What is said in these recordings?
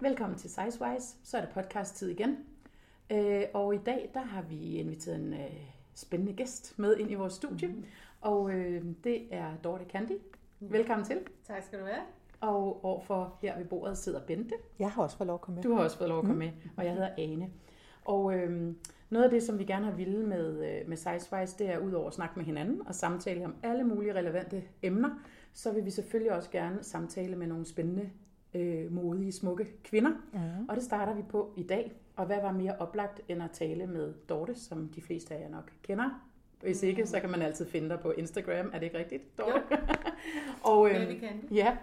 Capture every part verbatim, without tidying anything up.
Velkommen til SizeWise, så er det podcast-tid igen. Øh, og i dag, der har vi inviteret en øh, spændende gæst med ind i vores studie. Mm-hmm. Og øh, det er Dorthe Candy. Mm-hmm. Velkommen til. Tak skal du have. Og overfor her ved bordet sidder Bente. Jeg har også fået lov at komme med. Du har også fået lov at komme mm-hmm. med, og jeg hedder Ane. Og øh, noget af det, som vi gerne har ville med, med SizeWise, det er ud over at snakke med hinanden og samtale om alle mulige relevante emner, så vil vi selvfølgelig også gerne samtale med nogle spændende Øh, modige, smukke kvinder. Mm. Og det starter vi på i dag. Og hvad var mere oplagt end at tale med Dorthe, som de fleste af jer nok kender. Hvis ikke, så kan man altid finde dig på Instagram. Er det ikke rigtigt, Dorthe? Jo. og, øh, ja,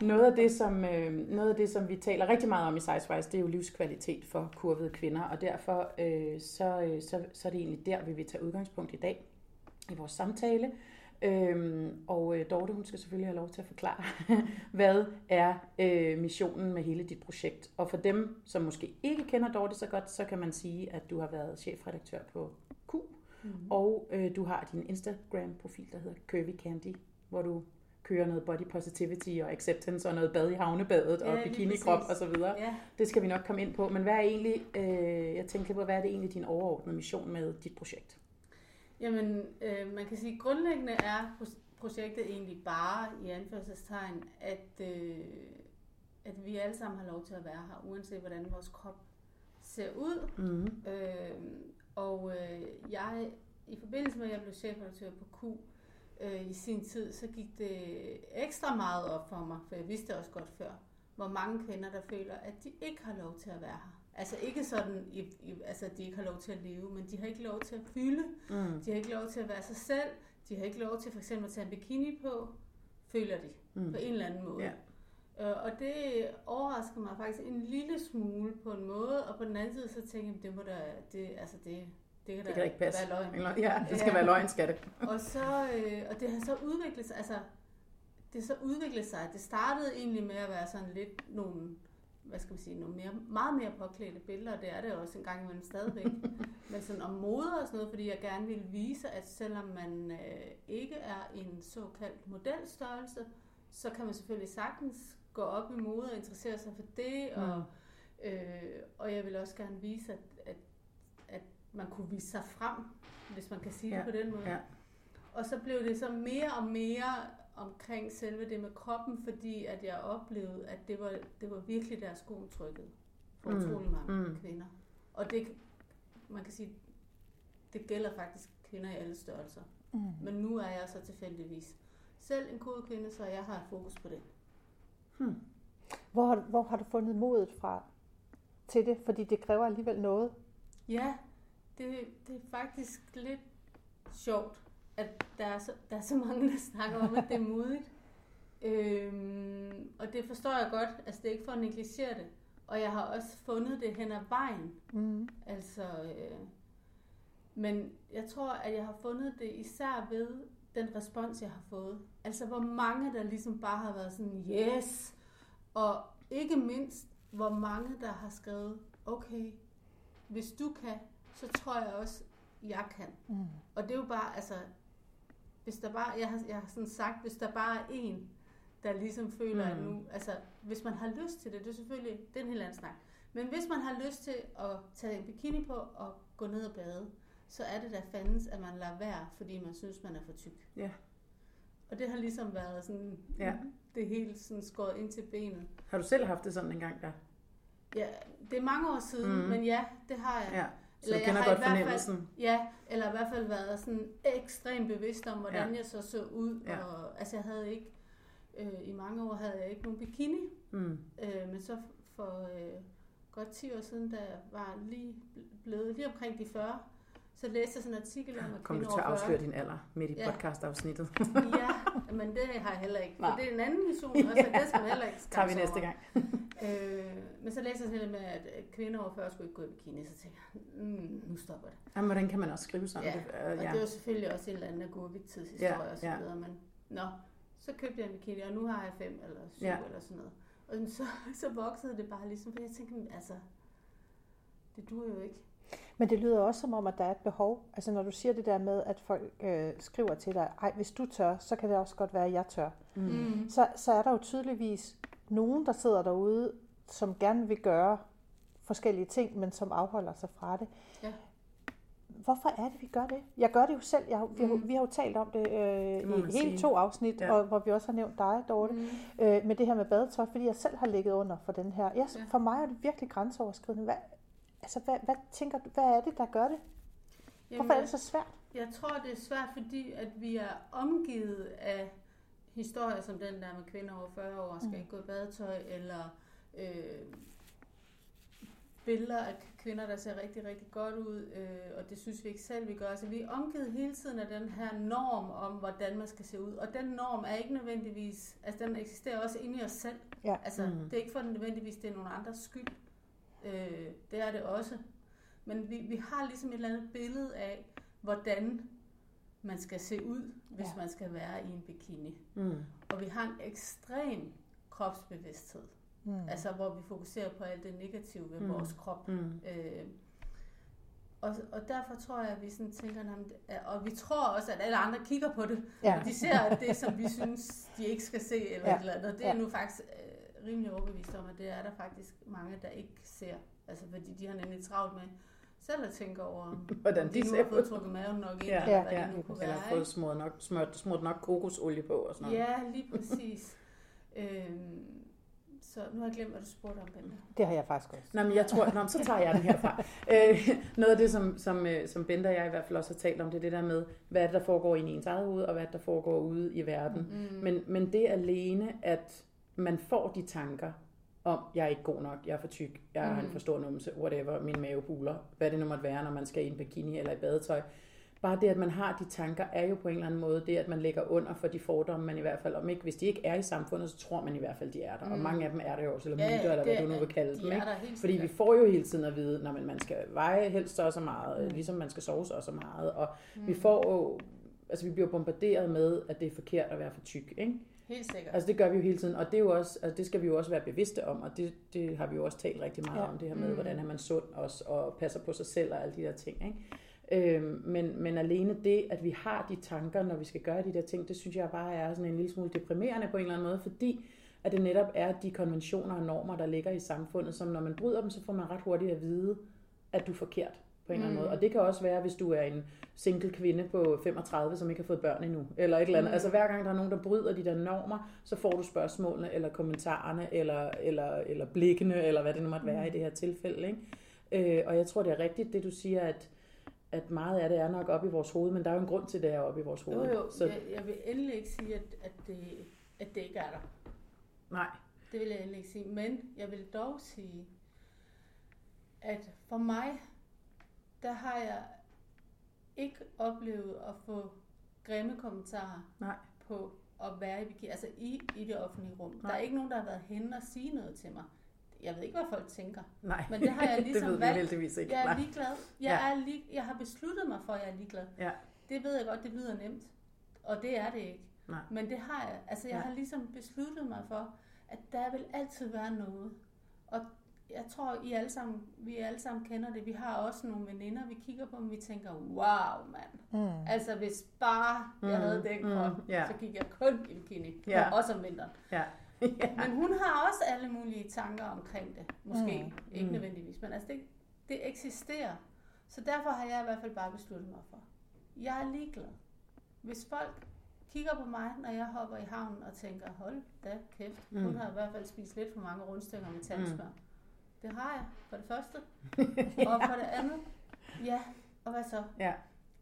noget af, det, som, øh, noget af det, som vi taler rigtig meget om i SizeWise, det er jo livskvalitet for kurvede kvinder. Og derfor øh, så, øh, så, så er det egentlig der, vi vil tage udgangspunkt i dag i vores samtale. Øhm, og Dorthe, hun skal selvfølgelig have lov til at forklare, hvad er øh, missionen med hele dit projekt. Og for dem, som måske ikke kender Dorthe så godt, så kan man sige, at du har været chefredaktør på Q, mm-hmm. og øh, du har din Instagram-profil, der hedder Curvy Candy, hvor du kører noget body positivity og acceptance og noget bad i havnebadet ja, og bikinikrop og så videre. Ja. Det skal vi nok komme ind på. Men hvad er egentlig, øh, jeg tænker på, hvad er det egentlig din overordnede mission med dit projekt? Jamen, øh, man kan sige, at grundlæggende er projektet egentlig bare, i anførselstegn, at, øh, at vi alle sammen har lov til at være her, uanset hvordan vores krop ser ud. Mm-hmm. Øh, og øh, jeg, i forbindelse med, at jeg blev chefredaktør på Q øh, i sin tid, så gik det ekstra meget op for mig, for jeg vidste også godt før, hvor mange kvinder, der føler, at de ikke har lov til at være her. Altså ikke sådan, altså de ikke har lov til at leve, men de har ikke lov til at fylde, mm. de har ikke lov til at være sig selv, de har ikke lov til for eksempel at tage en bikini på, føler de mm. på en eller anden måde. Yeah. Og det overrasker mig faktisk en lille smule på en måde, og på den anden side så tænker jeg, det må da, det, altså det, det kan det da kan ikke passe. Være løgn. Ja, det skal ja. være løgn, skal det. og, så, øh, og det har så udviklet sig, altså det så udviklet sig, det startede egentlig med at være sådan lidt nogle, hvad skal man sige, nogle mere, meget mere påklædte billeder, og det er det også en gang imellem stadigvæk, men sådan om mode og sådan noget, fordi jeg gerne ville vise, at selvom man øh, ikke er en såkaldt modelstørrelse, så kan man selvfølgelig sagtens gå op i mode og interessere sig for det, mm. og, øh, og jeg vil også gerne vise, at, at, at man kunne vise sig frem, hvis man kan sige ja. det på den måde. Ja. Og så blev det så mere og mere omkring selve det med kroppen, fordi at jeg oplevede, at det var, det var virkelig der skoen trykkede for mm. utrolig mange mm. kvinder. Og det, man kan sige, det gælder faktisk kvinder i alle størrelser. Mm. Men nu er jeg så tilfældigvis selv en kurvet kvinde, så jeg har fokus på det. Hmm. Hvor, hvor har du fundet modet fra til det? Fordi det kræver alligevel noget. Ja, det, det er faktisk lidt sjovt, at der er, så, der er så mange, der snakker om, at det er modigt. Øhm, og det forstår jeg godt. Altså, det er ikke for at negligere det. Og jeg har også fundet det hen ad vejen. Mm. Altså, øh, men jeg tror, at jeg har fundet det især ved den respons, jeg har fået. Altså, hvor mange, der ligesom bare har været sådan, yes! Og ikke mindst, hvor mange, der har skrevet, okay, hvis du kan, så tror jeg også, jeg kan. Mm. Og det er jo bare, altså, hvis der bare, jeg har, jeg har sådan sagt, hvis der bare er en, der ligesom føler, mm. at nu, altså, hvis man har lyst til det, det er selvfølgelig, det er en helt anden snak, men hvis man har lyst til at tage en bikini på og gå ned og bade, så er det der fandens, at man lader være, fordi man synes, man er for tyk. Yeah. Og det har ligesom været sådan, yeah. det hele sådan skåret ind til benet. Har du selv haft det sådan en gang der? Ja, det er mange år siden, mm. men ja, det har jeg. Ja. Så eller du kender godt fornemmelsen. Fald, ja, eller i hvert fald været sådan ekstremt bevidst om, hvordan ja. jeg så så ud. Ja. Og, altså jeg havde ikke, øh, i mange år havde jeg ikke nogen bikini. Mm. Øh, men så for øh, godt ti år siden, da jeg var lige blevet lige omkring de fyrre, så læste jeg sådan en artikel om, at kom du til at afsløre din alder midt i ja. podcastafsnittet? ja, men det har jeg heller ikke. For det er en anden mission også, ja. og det skal man heller ikke tager vi næste over. Gang. Øh, men så læser jeg sådan lidt med, at kvinder over fyrre skulle ikke gå i bikini, så tænker jeg, mm, nu stopper det. Jamen, hvordan kan man også skrive sådan? Ja, det, øh, og ja. det er jo selvfølgelig også et eller andet agurvig-tidshistorie ja, og så videre, ja. men nå, så købte jeg en bikini, og nu har jeg fem eller syv ja. eller sådan noget. Og så, så voksede det bare ligesom, for jeg tænkte, altså, det duer jo ikke. Men det lyder også som om, at der er et behov. Altså når du siger det der med, at folk øh, skriver til dig, ej, hvis du tør, så kan det også godt være, at jeg tør. Mm. Så, så er der jo tydeligvis nogen, der sidder derude, som gerne vil gøre forskellige ting, men som afholder sig fra det. Ja. Hvorfor er det, vi gør det? Jeg gør det jo selv. Jeg, vi, mm. vi har jo talt om det, øh, det i hele to afsnit, ja. Og, hvor vi også har nævnt dig, Dorthe, mm. øh, med det her med badetøj, fordi jeg selv har ligget under for den her. Jeg, ja. For mig er det virkelig grænseoverskridende. Hvad, altså, hvad, hvad tænker du, hvad er det, der gør det? Jamen, hvorfor er det så svært? Jeg tror, det er svært, fordi at vi er omgivet af historier som den der med kvinder over fyrre år, skal mm. ikke gå i badetøj, eller øh, billeder af kvinder, der ser rigtig, rigtig godt ud, øh, og det synes vi ikke selv, vi gør. Så altså, vi er omgivet hele tiden af den her norm om, hvordan man skal se ud. Og den norm er ikke nødvendigvis, altså den eksisterer også inde i os selv. Ja. Altså, mm. det er ikke for den nødvendigvis, det er nogen andres skyld. Øh, det er det også. Men vi, vi har ligesom et eller andet billede af, hvordan man skal se ud, hvis ja. Man skal være i en bikini. Mm. Og vi har en ekstrem kropsbevidsthed. Mm. Altså, hvor vi fokuserer på alt det negative ved mm. vores krop. Mm. Øh, og, og derfor tror jeg, at vi sådan tænker, og vi tror også, at alle andre kigger på det. Ja. Og de ser at det, som vi synes, de ikke skal se, eller ja. Et eller andet. Det er ja. Nu faktisk øh, rimelig overbevist om, at det er der faktisk mange, der ikke ser. Altså, fordi de har nemlig travlt med selv at tænke over, hvordan de, de nu har fået trukket maven nok ind, ja. Eller hvad ja. Det nu kunne eller være. Eller fået smurt nok, smurt, smurt nok kokosolie på og sådan noget. Ja, lige præcis. øhm, Så nu har jeg glemt, hvad du spurgte om, Bente. Det har jeg faktisk også. Nå, men jeg tror, nå, så tager jeg den herfra. Øh, noget af det, som, som, som Bente og jeg i hvert fald også har talt om, det er det der med, hvad der foregår i ens eget hoved, og hvad der foregår ude i verden. Mm. Men, men det alene, at man får de tanker om, jeg er ikke god nok, jeg er for tyk, jeg har mm. en for stor numse, whatever, min mave buler, hvad det nu måtte være, når man skal i en bikini eller i badetøj. Bare det, at man har de tanker, er jo på en eller anden måde det, at man lægger under for de fordomme, man i hvert fald, om ikke, hvis de ikke er i samfundet, så tror man i hvert fald, de er der. Mm. Og mange af dem er der jo også, eller ja, myter, eller hvad du nu vil kalde de dem. Ikke? Fordi vi får jo hele tiden at vide, når man skal veje helst så og så meget, mm. ligesom man skal sove så og så meget. Og mm. vi får jo, altså vi bliver bombarderet med, at det er forkert at være for tyk, ikke? Helt sikkert. Altså det gør vi jo hele tiden, og det, er jo også, altså, det skal vi jo også være bevidste om, og det, det har vi jo også talt rigtig meget ja. Om, det her med, mm. hvordan er man sund også, og passer på sig selv og alle de der ting, ikke? Øhm, men, men alene det, at vi har de tanker, når vi skal gøre de der ting, det synes jeg bare er sådan en lille smule deprimerende på en eller anden måde, fordi at det netop er de konventioner og normer, der ligger i samfundet, som når man bryder dem, så får man ret hurtigt at vide, at du er forkert på en mm. eller anden måde. Og det kan også være, hvis du er en single kvinde på femogtredive, som ikke har fået børn endnu, eller et eller andet. Mm. Altså hver gang der er nogen, der bryder de der normer, så får du spørgsmålene, eller kommentarerne, eller, eller, eller blikkene, eller hvad det nu måtte være mm. i det her tilfælde, ikke? Øh, og jeg tror, det er rigtigt, det du siger, at at meget af det er nok oppe i vores hoved, men der er jo en grund til, at det er oppe i vores hoved. Jo, jo. Så... Jeg, jeg vil endelig ikke sige, at, at, det, at det ikke er der. Nej. Det vil jeg endelig ikke sige, men jeg vil dog sige, at for mig, der har jeg ikke oplevet at få grimme kommentarer Nej. På at være i bikini, altså i, i det offentlige rum. Nej. Der er ikke nogen, der har været henne og sige noget til mig. Jeg ved ikke, hvad folk tænker. Nej, men det har jeg ligesom det ved jeg heldigvis ikke. Jeg er ligeglad. Jeg, ja. er lig... jeg har besluttet mig for, at jeg er ligeglad. Ja. Det ved jeg godt, det lyder nemt. Og det er det ikke. Nej. Men det har jeg. Altså, jeg ja. Har ligesom besluttet mig for, at der vil altid være noget. Og jeg tror, I alle sammen, vi alle sammen kender det. Vi har også nogle veninder, vi kigger på dem, vi tænker, wow, mand. Mm. Altså, hvis bare jeg mm. havde den krop, mm. yeah. så gik jeg kun i bikini. Yeah. Også om vinteren. Yeah. Ja. Men hun har også alle mulige tanker omkring det, måske, mm. ikke nødvendigvis, men altså det, det eksisterer, så derfor har jeg i hvert fald bare besluttet mig for, jeg er ligeglad, hvis folk kigger på mig, når jeg hopper i havnen og tænker, hold da kæft, mm. hun har i hvert fald spist lidt for mange rundstykker med tandsmør, mm. det har jeg, for det første, ja. Og for det andet, ja, og hvad så? Ja.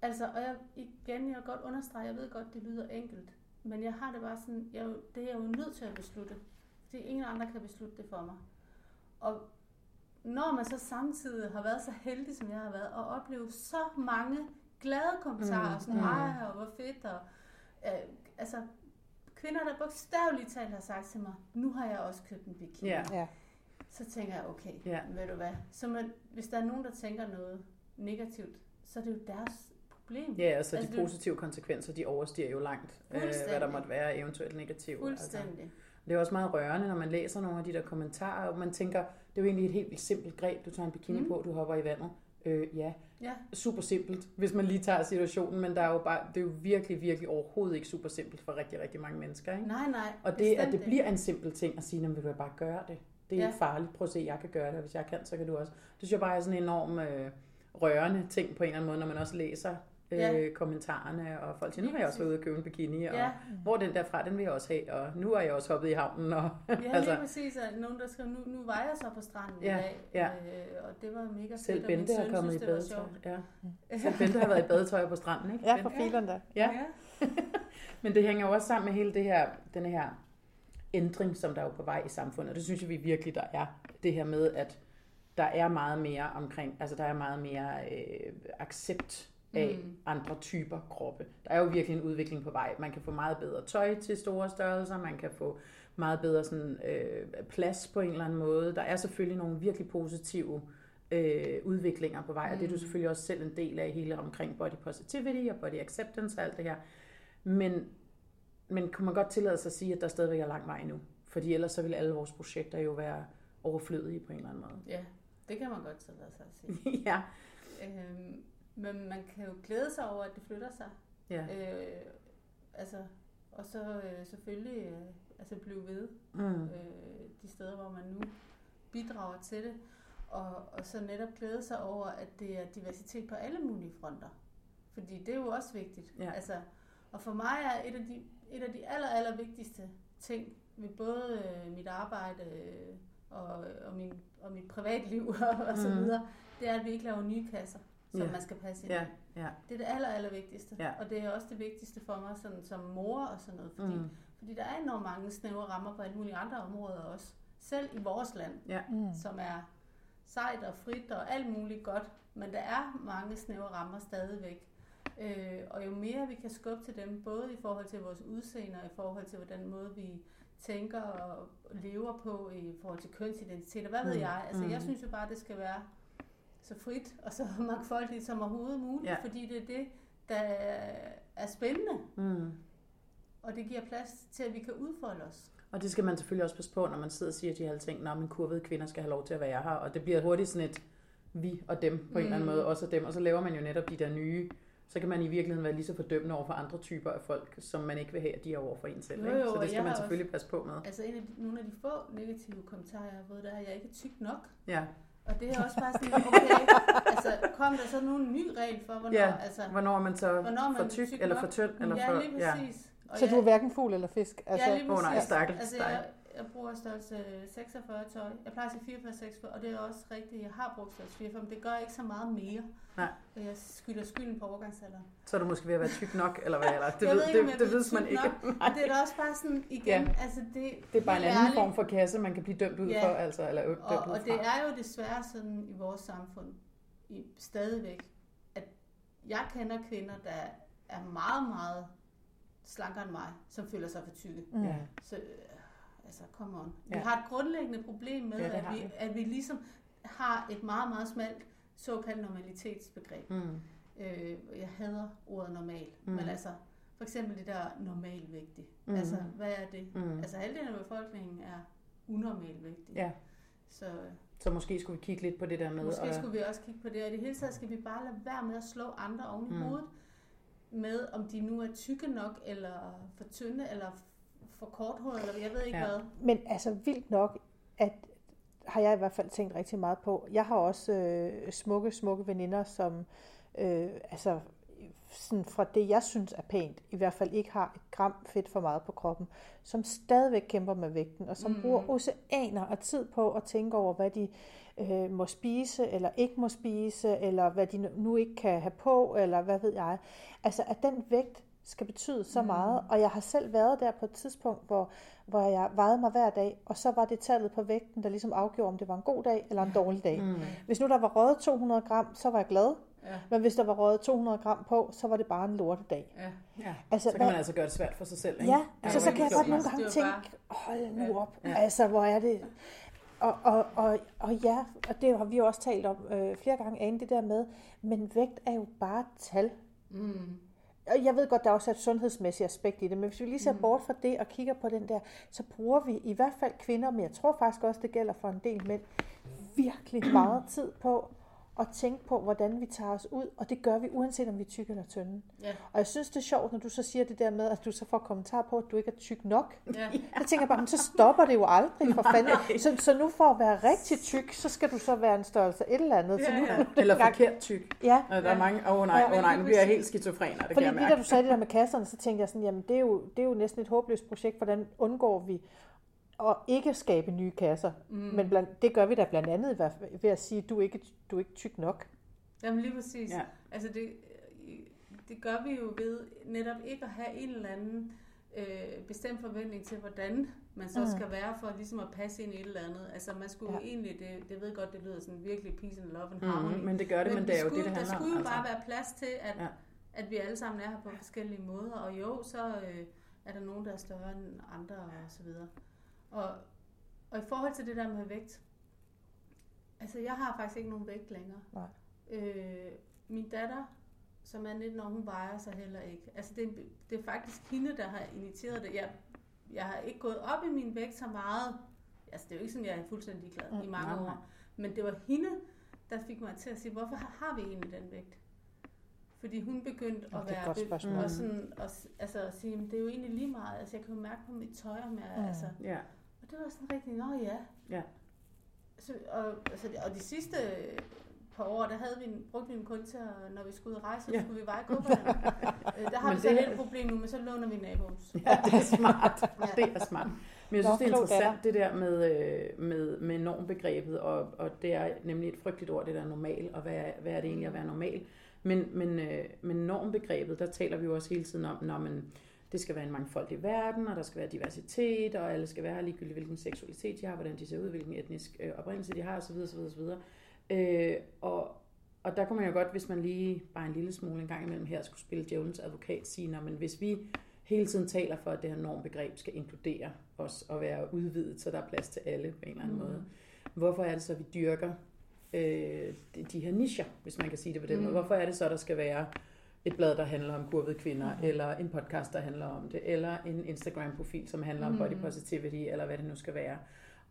Altså, og jeg, igen, jeg vil godt understrege, jeg ved godt, det lyder enkelt, men jeg har det bare sådan, jeg, det er jeg jo nødt til at beslutte. Fordi ingen andre kan beslutte det for mig. Og når man så samtidig har været så heldig, som jeg har været, og oplevet så mange glade kommentarer, mm, sådan, ej, mm. og hvor fedt, og øh, altså, kvinder, der bogstaveligt talt har sagt til mig, nu har jeg også købt en bikini. Yeah. Yeah. Så tænker jeg, okay, yeah. ved du hvad, så man, hvis der er nogen, der tænker noget negativt, så er det jo deres problem. Ja, altså, altså de positive du... konsekvenser, de overstiger jo langt, øh, hvad der måtte være eventuelt negativt. Fuldstændig. Altså. Det er også meget rørende, når man læser nogle af de der kommentarer, og man tænker, det er jo egentlig et helt simpelt greb, du tager en bikini mm. på, du hopper i vandet. Øh, ja. ja, super simpelt, hvis man lige tager situationen, men der er jo bare, det er jo virkelig, virkelig overhovedet ikke super simpelt for rigtig, rigtig mange mennesker. Ikke? Nej, nej. Og det, at det bliver en simpel ting at sige, at man vil bare gøre det. Det er ja. ikke farligt. Prøv at se, jeg kan gøre det, hvis jeg kan, så kan du også. Det synes jeg bare er sådan en enorm øh, rørende ting på en eller anden måde, når man også læser øh, ja. kommentarerne, og folk siger, nu har jeg også været ude og købe en bikini, og ja. hvor den derfra, den vil jeg også have, og nu har jeg også hoppet i havnen. Og, ja, altså. Lige præcis, at nogen der skrev, nu, nu var jeg så på stranden ja. i dag, ja. øh, og det var mega fedt. Selv Bente har kommet synes, i badetøj. Ja. Selv Bente har været i badetøj på stranden, ikke? Ja, for fileren der. Ja. Ja. Men det hænger også sammen med hele det her, den her ændring, som der er jo på vej i samfundet, og det synes jeg vi virkelig, der er. Det her med, at der er meget mere omkring, altså der er meget mere øh, accept af mm. andre typer kroppe. Der er jo virkelig en udvikling på vej. Man kan få meget bedre tøj til store størrelser, man kan få meget bedre sådan, øh, plads på en eller anden måde. Der er selvfølgelig nogle virkelig positive øh, udviklinger på vej, og det er du selvfølgelig også selv en del af hele omkring body positivity og body acceptance og alt det her. Men Men kunne man godt tillade sig at sige, at der stadigvæk er lang vej endnu? Fordi ellers så ville alle vores projekter jo være overflødige på en eller anden måde. Ja, det kan man godt tillade sig at sige. ja. Øhm, men man kan jo glæde sig over, at det flytter sig. Ja. Øh, altså, og så øh, selvfølgelig øh, altså blive ved mm. øh, de steder, hvor man nu bidrager til det. Og, og så netop glæde sig over, at det er diversitet på alle mulige fronter. Fordi det er jo også vigtigt. Ja. Altså, og for mig er et af de Et af de aller, aller vigtigste ting med både øh, mit arbejde øh, og, og, min, og mit privatliv og, og så videre, det er, at vi ikke laver nye kasser, som yeah. man skal passe ind i. Yeah. Yeah. Det er det aller, aller vigtigste. Yeah. Og det er også det vigtigste for mig sådan, som mor og sådan noget. Fordi, mm. fordi der er enormt mange snævre rammer på alle mulige andre områder også. Selv i vores land, yeah. mm. som er sejt og frit og alt muligt godt. Men der er mange snævre rammer stadigvæk. Øh, og jo mere vi kan skubbe til dem, både i forhold til vores udseende og i forhold til hvordan måde vi tænker og lever på i forhold til kønsidentitet og hvad ved jeg, altså jeg synes jo bare det skal være så frit og så mangfoldigt som overhovedet muligt, ja. Fordi det er det der er spændende mm. og det giver plads til at vi kan udfolde os. Og det skal man selvfølgelig også passe på, når man sidder og siger de her ting, når man kurvede kvinder skal have lov til at være her, og det bliver hurtigt sådan et vi og dem på en mm. eller anden måde, også dem, og så laver man jo netop de der nye. Så kan man i virkeligheden være lige så fordømmende over for andre typer af folk, som man ikke vil have, at de er over for en selv. Jo, jo, så det skal man selvfølgelig også passe på med. Altså en af de, nogle af de få negative kommentarer, jeg har fået, der er, at jeg ikke er tyk nok. Ja. Og det er også bare sådan, okay, altså kom der så nogen ny regel for, hvornår, ja, altså, hvornår man så hvornår man for tyk, tyk eller for tynd. Eller ja, for, lige præcis. Ja. Så du er hverken fugl eller fisk? Altså, ja, lige præcis. Oh, nej, stakkel, altså, jeg, jeg bruger størrelse seksogfyrre tøj. Jeg plejer til fireogfyrre seksogfyrre, og det er også rigtigt. Jeg har brugt størrelse fireogfyrre, men det gør ikke så meget mere. Nej. Jeg skylder skylden på overgangsalderen. Så er du måske ved at være tyk nok, eller hvad? Eller? Det jeg ved, ved ikke, det, det ved man ikke. Det er da også bare sådan, igen, ja. Altså det... Det er bare en anden ærlig form for kasse, man kan blive dømt ud ja. For, altså, eller dømt og, ud fra. Og det er jo desværre sådan i vores samfund, i, stadigvæk, at jeg kender kvinder, der er meget, meget slankere end mig, som føler sig for tykke. Ja. Så... Altså, come on. Vi ja. har et grundlæggende problem med, ja, at, vi, vi. at vi ligesom har et meget, meget smalt såkaldt normalitetsbegreb. Mm. Øh, jeg hader ordet normal, mm. men altså, for eksempel det der normalvægtig. Mm. Altså, hvad er det? Mm. Altså, halvdelen af befolkningen er unormalvægtig. Ja. Så, Så måske skulle vi kigge lidt på det der med. Måske og... skulle vi også kigge på det, og i det hele taget skal vi bare lade være med at slå andre oven i mm. hovedet med, om de nu er tykke nok, eller for tynde, eller for korthåret, eller jeg ved ikke ja. Hvad. Men altså vildt nok, at har jeg i hvert fald tænkt rigtig meget på. Jeg har også øh, smukke, smukke veninder, som øh, altså sådan fra det, jeg synes er pænt, i hvert fald ikke har et gram fedt for meget på kroppen, som stadigvæk kæmper med vægten, og som mm. bruger oceaner og tid på at tænke over, hvad de øh, må spise, eller ikke må spise, eller hvad de nu ikke kan have på, eller hvad ved jeg. Altså at den vægt skal betyde så meget, og jeg har selv været der på et tidspunkt, hvor, hvor jeg vejede mig hver dag, og så var det tallet på vægten, der ligesom afgjorde, om det var en god dag eller en dårlig dag. Mm. Hvis nu der var røget to hundrede gram, så var jeg glad, ja. Men hvis der var røget to hundrede gram på, så var det bare en lortedag. Ja. Ja. Altså, så kan man hvad? altså gøre det svært for sig selv, ikke? Ja, altså, så kan jeg godt nogle gange tænke, hold nu op, ja. Ja. altså hvor er det... Og, og, og, og ja, og det har vi også talt om øh, flere gange, Ane, det der med, men vægt er jo bare tal. Mm. Jeg ved godt, der er også et sundhedsmæssigt aspekt i det, men hvis vi lige ser bort fra det og kigger på den der, så bruger vi i hvert fald kvinder, men jeg tror faktisk også, det gælder for en del mænd, virkelig meget tid på og tænke på, hvordan vi tager os ud, og det gør vi, uanset om vi er tykke eller tynde. Ja. Og jeg synes, det er sjovt, når du så siger det der med, at du så får kommentar på, at du ikke er tyk nok. Ja. Jeg tænker bare, så stopper det jo aldrig, for fanden. Så, så nu for at være rigtig tyk, så skal du så være en størrelse et eller andet. Ja, så nu, ja. Eller forkert tyk. Ja. Der er mange, åh oh, nej, åh ja, oh, nej, nu bliver jeg helt skizofren. Det fordi lige da du sagde det der med kasserne, så tænkte jeg sådan, jamen det er jo, det er jo næsten et håbløst projekt, hvordan undgår vi og ikke skabe nye kasser. Mm. Men blandt, det gør vi da blandt andet ved at sige, at du ikke du er ikke tyk nok. Jamen lige præcis. Ja. Altså det, det gør vi jo ved netop ikke at have en eller anden øh, bestemt forventning til, hvordan man så mm. skal være for ligesom at passe ind i et eller andet. Altså man skulle ja. egentlig, det, det ved godt, det lyder sådan virkelig peace and love and harmony. Mm, men det gør det, men, men det er jo skulle, det, det handler om. Der skulle jo altså. bare være plads til, at, ja. at vi alle sammen er her på forskellige måder. Og jo, så øh, er der nogen, der er større end andre og så videre. Og, og i forhold til det der med vægt, altså jeg har faktisk ikke nogen vægt længere. Nej. Øh, min datter, som er nitten år, hun vejer sig heller ikke. Altså det, det er faktisk hende, der har initieret det. Jeg, jeg har ikke gået op i min vægt så meget. Altså det er jo ikke sådan, jeg er fuldstændig ligeglad mm. i mange nej, nej. år. Men det var hende, der fik mig til at sige, hvorfor har vi egentlig den vægt? Fordi hun begyndte ja, at være det, og sådan, og, altså at sige, det er jo egentlig lige meget. Altså jeg kan jo mærke på mit tøj, om jeg, mm. altså... Yeah. Og det var sådan rigtig, nå ja. Yeah. Så, og, altså, og de sidste par år, der havde vi brugt min kunde til, når vi skulle ud og rejse, yeah. så skulle vi veje kufferne. Der har men vi så lidt et problem nu, men så låner vi naboens. Ja, det er smart. ja. Det er smart. Men jeg synes, det er interessant, det der med, med, med normbegrebet, og, og det er nemlig et frygteligt ord, det der normal, og hvad er, hvad er det egentlig at være normal? Men, men, øh, men normbegrebet, der taler vi jo også hele tiden om, når man, det skal være en mangfoldig verden, og der skal være diversitet, og alle skal være her ligegyldigt, hvilken seksualitet de har, hvordan de ser ud, hvilken etnisk øh, oprindelse de har, osv. osv., osv. Øh, og, og der kunne man jo godt, hvis man lige bare en lille smule en gang imellem her, skulle spille djævelens advokat, sige, men hvis vi hele tiden taler for, at det her normbegreb skal inkludere os, og være udvidet, så der er plads til alle på en eller anden mm. måde. Hvorfor er det så, vi dyrker Øh, de, de her nischer, hvis man kan sige det på den mm. måde. Hvorfor er det så, der skal være et blad, der handler om kurvede kvinder, mm. eller en podcast, der handler om det, eller en Instagram-profil, som handler mm. om body positivity, eller hvad det nu skal være.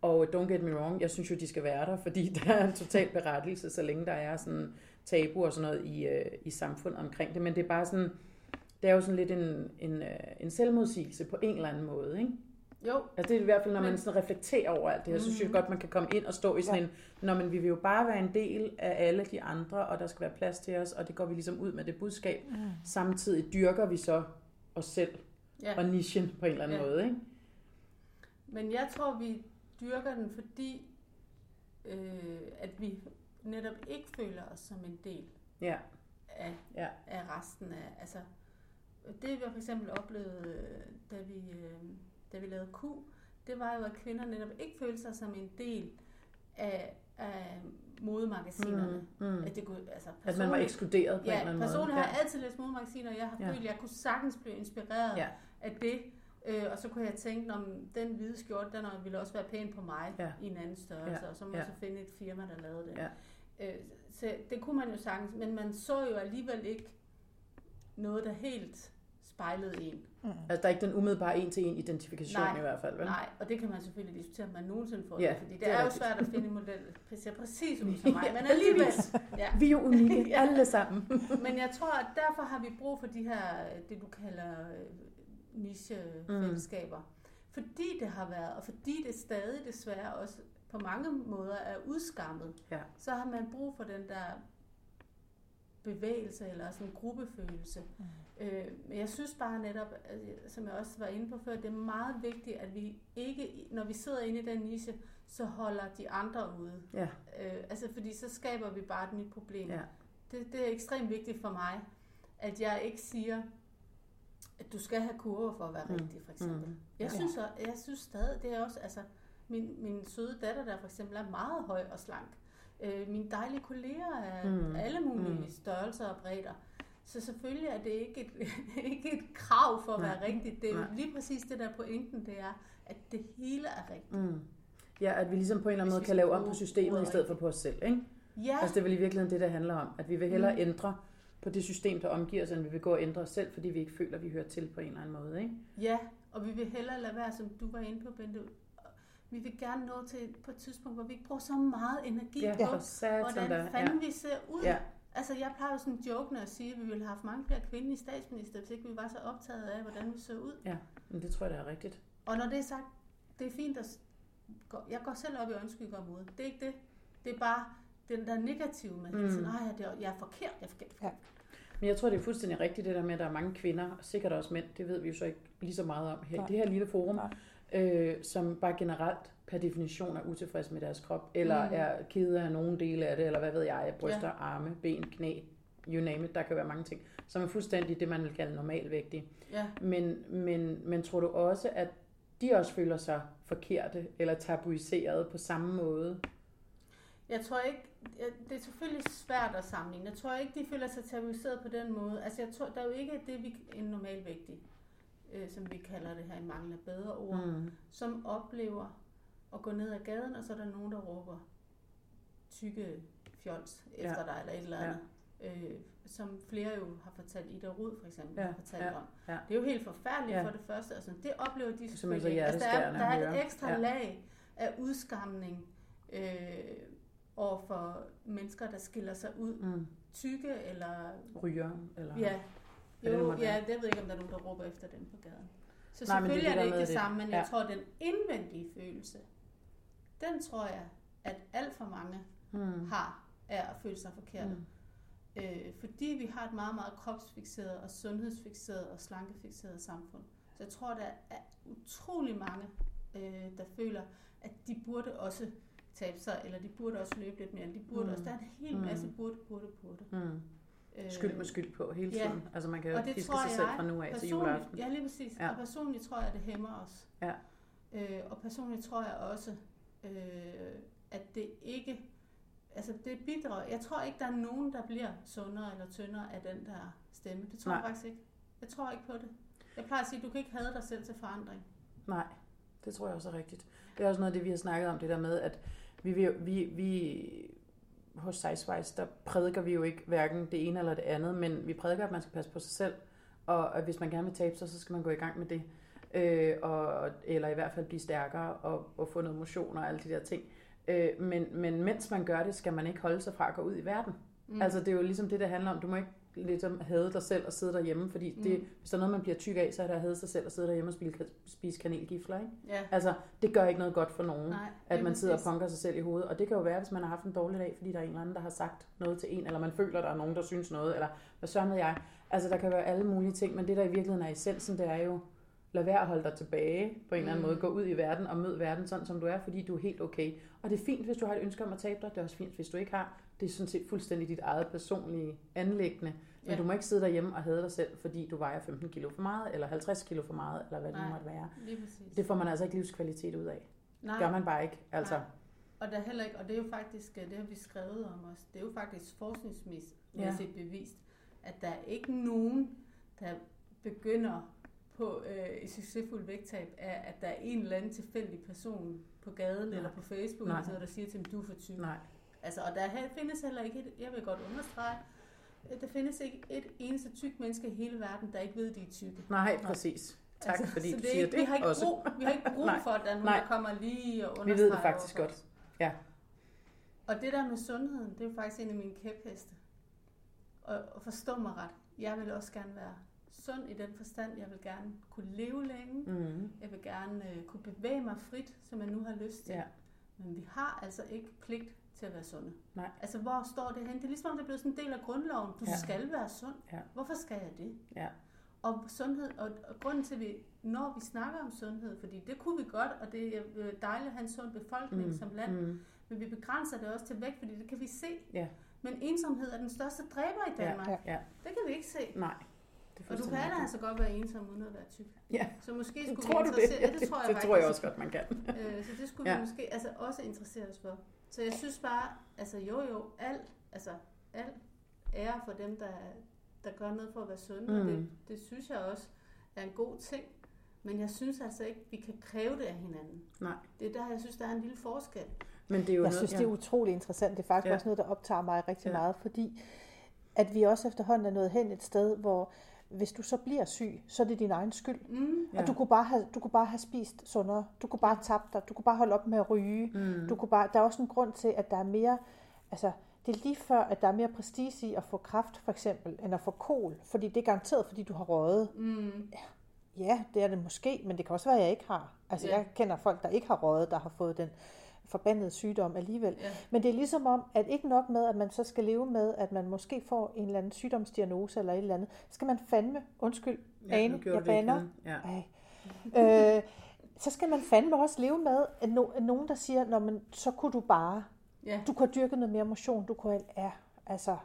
Og don't get me wrong, jeg synes jo, de skal være der, fordi der er en total berettigelse, så længe der er sådan tabu og sådan noget i, øh, i samfundet omkring det. Men det er bare sådan, det er jo sådan lidt en, en, en selvmodsigelse på en eller anden måde, ikke? Jo. Altså det er i hvert fald, når man sådan reflekterer over alt det her, så synes jeg godt, man kan komme ind og stå i sådan ja. en, når man, vi vil jo bare være en del af alle de andre, og der skal være plads til os, og det går vi ligesom ud med det budskab. Mm. Samtidig dyrker vi så os selv ja. og nichen på en eller anden ja. måde, ikke? Men jeg tror, vi dyrker den, fordi øh, at vi netop ikke føler os som en del ja. Af, ja. af resten af, altså det vi for eksempel oplevede, da vi... Øh, da vi lavede Q, det var jo, at kvinder netop ikke følte sig som en del af, af modemagasinerne. Mm, mm. At, det kunne, altså at man var ekskluderet på ja, en eller anden måde. Personligt har jeg altid læst modemagasiner, og jeg har ja. følt, at jeg kunne sagtens blive inspireret ja. af det. Øh, og så kunne jeg tænke, om den hvide skjorte, den ville også være pæn på mig ja. i en anden størrelse, ja. og så må jeg ja. så finde et firma, der lavede det. Ja. Øh, så det kunne man jo sagtens, men man så jo alligevel ikke noget, der helt... spejlede en. Mm. Altså der er ikke den umiddelbare en-til-en identifikation nej, i hvert fald, vel? Nej, og det kan man selvfølgelig diskutere, om man nogensinde får ja, det, fordi det, det er, er jo svært at finde en model, der præcis ud som mig, ja, men alligevel. Ja. Vi er jo unikke, ja. alle sammen. Men jeg tror, at derfor har vi brug for de her, det du kalder nichefællesskaber. Mm. Fordi det har været, og fordi det stadig desværre også på mange måder er udskammet, ja. så har man brug for den der bevægelse eller sådan en gruppefølelse. Mm. Men jeg synes bare netop, som jeg også var inde på før, det er meget vigtigt, at vi ikke, når vi sidder inde i den niche, så holder de andre ude. Ja. Øh, altså fordi så skaber vi bare et nyt problem. Ja. Det, det er ekstremt vigtigt for mig, at jeg ikke siger, at du skal have kurver for at være mm. rigtig, for eksempel. Mm. Jeg, synes, ja. jeg, jeg synes stadig, det er også, altså min, min søde datter der for eksempel er meget høj og slank. Øh, mine dejlige kolleger er mm. alle mulige mm. størrelser og bredder. Så selvfølgelig er det ikke et, ikke et krav for at nej, være rigtigt. Det er lige præcis det der pointen, det er, at det hele er rigtigt. Mm. Ja, at vi ligesom på en eller anden måde kan lave om på systemet i stedet for på os selv, ikke? Ja. Altså det er vel i virkeligheden det, der handler om, at vi vil hellere mm. ændre på det system, der omgiver os, end vi vil gå og ændre os selv, fordi vi ikke føler, at vi hører til på en eller anden måde, ikke? Ja, og vi vil hellere lade være, som du var inde på, Bente, vi vil gerne nå til på et tidspunkt, hvor vi ikke bruger så meget energi ja, på, hvordan fanden ja. vi ser ud. Ja. Altså, jeg plejer jo sådan jokende at sige, at vi ville have haft mange flere kvinder i statsminister, hvis ikke vi var så optaget af, hvordan vi så ud. Ja, men det tror jeg, det er rigtigt. Og når det er sagt, det er fint, at jeg går selv op i øjenskygge og mode. Det er ikke det. Det er bare den der negative, man mm. siger, at jeg, jeg er forkert, jeg er forkert. Ja. Men jeg tror, det er fuldstændig rigtigt, det der med, at der er mange kvinder, og sikkert også mænd, det ved vi jo så ikke lige så meget om her. Nej. Det her lille forum, øh, som bare generelt per definition er utilfredse med deres krop, eller mm. er kede af nogle dele af det, eller hvad ved jeg, bryster, ja. arme, ben, knæ, you name it, der kan være mange ting, som er fuldstændig det, man vil kalde normalvægtige. Ja. Men, men, men tror du også, at de også føler sig forkerte, eller tabuiserede på samme måde? Jeg tror ikke, det er selvfølgelig svært at sammenligne. Jeg tror ikke, de føler sig tabuiseret på den måde. Altså, jeg tror, der er jo ikke det, vi er normalvægtig, øh, som vi kalder det her, i mangel af bedre ord, mm. som oplever at gå ned ad gaden, og så er der nogen, der råber tykke fjols efter ja. dig, eller et eller andet. Ja. Øh, som flere jo har fortalt, Ida Rud for eksempel, ja. har fortalt ja. om. Ja. Det er jo helt forfærdeligt ja. for det første. Altså, det oplever de det selvfølgelig ikke. Altså, der er, der er et ekstra ja. lag af udskamning, øh, og for mennesker, der skiller sig ud, mm. tykke eller... ryger, eller... Ja, jo, det, nogen, ja det ved jeg ikke, om der er nogen, der råber efter dem på gaden. Så nej, selvfølgelig det, det er det ikke det samme, men ja. jeg tror, den indvendige følelse, den tror jeg, at alt for mange mm. har af at føle sig forkerte. Mm. Øh, fordi vi har et meget, meget kropsfikseret og sundhedsfikseret og slankefixeret samfund. Så jeg tror, der er utrolig mange, øh, der føler, at de burde også... tabe sig, eller de burde også løbe lidt mere, de burde mm. også, der er en hel masse burde, burde, burde. Mm. Skyld med skyld på hele tiden. Ja. Altså man kan jo piske sig selv fra nu af til juleaften. Ja, lige præcis. Ja. Og personligt tror jeg, at det hæmmer os. Ja. Øh, og personligt tror jeg også, øh, at det ikke, altså det bidrager, jeg tror ikke, der er nogen, der bliver sundere eller tyndere af den der stemme. Det tror Nej. jeg faktisk ikke. Jeg tror ikke på det. Jeg plejer at sige, at du kan ikke hade dig selv til forandring. Nej, det tror jeg også er rigtigt. Det er også noget af det, vi har snakket om, det der med, at Vi, vi, vi, hos SizeWise, der prædiker vi jo ikke hverken det ene eller det andet, men vi prædiker, at man skal passe på sig selv, og at hvis man gerne vil tabe sig, så skal man gå i gang med det, øh, og, eller i hvert fald blive stærkere og, og få noget motion og alle de der ting. Øh, men, men mens man gør det, skal man ikke holde sig fra at gå ud i verden. Mm. Altså det er jo ligesom det, der handler om, du må ikke ligesom hade dig selv og sidde derhjemme, fordi mm. det, hvis der er noget, man bliver tyk af, så er det at hade sig selv og sidde derhjemme og spise, spise kanelgifler, ikke? Yeah. Altså, det gør ikke noget godt for nogen, Nej, at man sidder og punker sig selv i hovedet, og det kan jo være, hvis man har haft en dårlig dag, fordi der er en eller anden, der har sagt noget til en, eller man føler, der er nogen, der synes noget, eller hvad sådan ved jeg? Altså, der kan være alle mulige ting, men det, der i virkeligheden er essensen, det er jo, lad være at holde dig tilbage på en eller anden mm. måde, gå ud i verden og mød verden sådan, som du er, fordi du er helt okay. Og det er fint, hvis du har et ønske om at tabe dig, det er også fint, hvis du ikke har. Det er sådan set fuldstændig dit eget personlige anliggende, men ja. du må ikke sidde derhjemme og hade dig selv, fordi du vejer femten kilo for meget, eller halvtreds kilo for meget, eller hvad det Nej, måtte være. Det får man altså ikke livskvalitet ud af. Nej. Det gør man bare ikke. Altså. Nej. Og der heller ikke, og det er jo faktisk, det har vi skrevet om os, det er jo faktisk forskningsmæssigt ja. bevist, at der er ikke nogen, der begynder på øh, et succesfuldt vægttab af, at der er en eller anden tilfældig person på gaden Nej. eller på Facebook, eller sådan, der siger til dem, du er for tyk. Nej. Altså, og der findes heller ikke, et, jeg vil godt understrege, der findes ikke et eneste tyk menneske i hele verden, der ikke ved, de er tykke. Nej, præcis. Tak, altså, fordi du det siger ikke, det vi har også. Brug, vi har ikke brug for, at der er nogen, der kommer lige og understreger. Vi ved det faktisk godt, ja. Og det der med sundheden, det er jo faktisk en af mine kæpheste. Og, og forstå mig ret, jeg vil også gerne være sund i den forstand, jeg vil gerne kunne leve længe, mm. jeg vil gerne øh, kunne bevæge mig frit, som jeg nu har lyst til. Ja. Men vi har altså ikke pligt til at være sunde. Nej. Altså, hvor står det hen? Det er ligesom, om det er blevet sådan en del af grundloven. Du ja. skal være sund. Ja. Hvorfor skal jeg det? Ja. Og sundhed, og, og grunden til, vi, når vi snakker om sundhed, fordi det kunne vi godt, og det er dejligt at have en sund befolkning mm. som land, mm. men vi begrænser det også til vægt, fordi det kan vi se. Ja. Men ensomhed er den største dræber i Danmark. Ja. Ja. Det kan vi ikke se. Nej. Og du kan da altså godt være ensom uden at være tyk. Ja. Så måske skulle tror vi interessere... Det? Ja, det tror jeg, det, det tror jeg også godt, man kan. øh, så det skulle ja. vi måske altså også interessere os for. Så jeg synes bare, altså jo jo, alt altså, al ære for dem, der, der gør noget for at være sunde. Mm. Og det, det synes jeg også er en god ting. Men jeg synes altså ikke, vi kan kræve det af hinanden. Nej. Det er der, jeg synes, der er en lille forskel. Men det er jo jeg noget, synes, ja. det er utrolig interessant. Det er faktisk ja. også noget, der optager mig rigtig ja. meget, fordi at vi også efterhånden er nået hen et sted, hvor hvis du så bliver syg, så er det din egen skyld. Mm, ja. Og du kunne, bare have, du kunne bare have spist sundere. Du kunne bare tabe dig. Du kunne bare holde op med at ryge. Mm. Du kunne bare, der er også en grund til, at der er mere... Altså, det er lige før, at der er mere prestige i at få kræft, for eksempel, end at få kol. Fordi det er garanteret, fordi du har røget. Mm. Ja, det er det måske, men det kan også være, at jeg ikke har. Altså, yeah. Jeg kender folk, der ikke har røget, der har fået den forbandede sygdom alligevel. Yeah. Men det er ligesom om, at ikke nok med, at man så skal leve med, at man måske får en eller anden sygdomsdiagnose eller et eller andet, så skal man fandme, undskyld, ja, Ane, jeg baner. Ja. Øh, så skal man fandme også leve med, at no- nogen, der siger, nå, men så kunne du bare... Yeah. Du kunne have dyrket noget mere motion, du kunne have, ja, altså,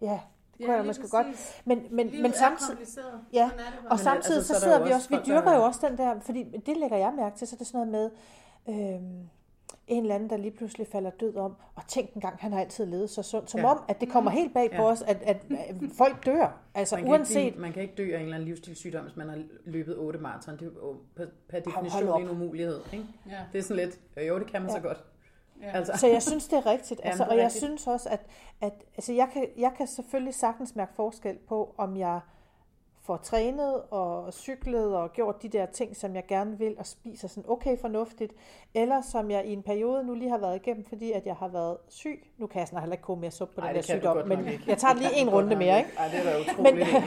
ja, det kunne ja, jeg måske godt, men, men, men samtidig, ja, og samtidig altså, så, så sidder vi også, vi dyrker jo også den der, fordi det lægger jeg mærke til, så det er sådan noget med, øh, en eller anden, der lige pludselig falder død om, og tænk en gang, han har altid levet så sundt, som ja. om, at det kommer helt bag på ja. os, at, at folk dør, altså man uanset. Ikke, man kan ikke dø af en eller anden livsstilssygdom, hvis man har løbet otte maraton, det er per definition en umulighed, ikke? Ja. Det er sådan lidt, jo, det kan man ja. så godt. Ja. Altså. Så jeg synes, det er rigtigt. Altså, Jamen, det er og rigtigt. Jeg synes også, at, at altså, jeg, kan, jeg kan selvfølgelig sagtens mærke forskel på, om jeg får trænet og cyklet og gjort de der ting, som jeg gerne vil, og spiser sådan okay fornuftigt, eller som jeg i en periode nu lige har været igennem, fordi at jeg har været syg. Nu kan jeg snart heller ikke komme mere suppe på Ej, den der sygdom, men jeg tager lige en runde mere. Ikke? Ej, det er da utroligt. Men,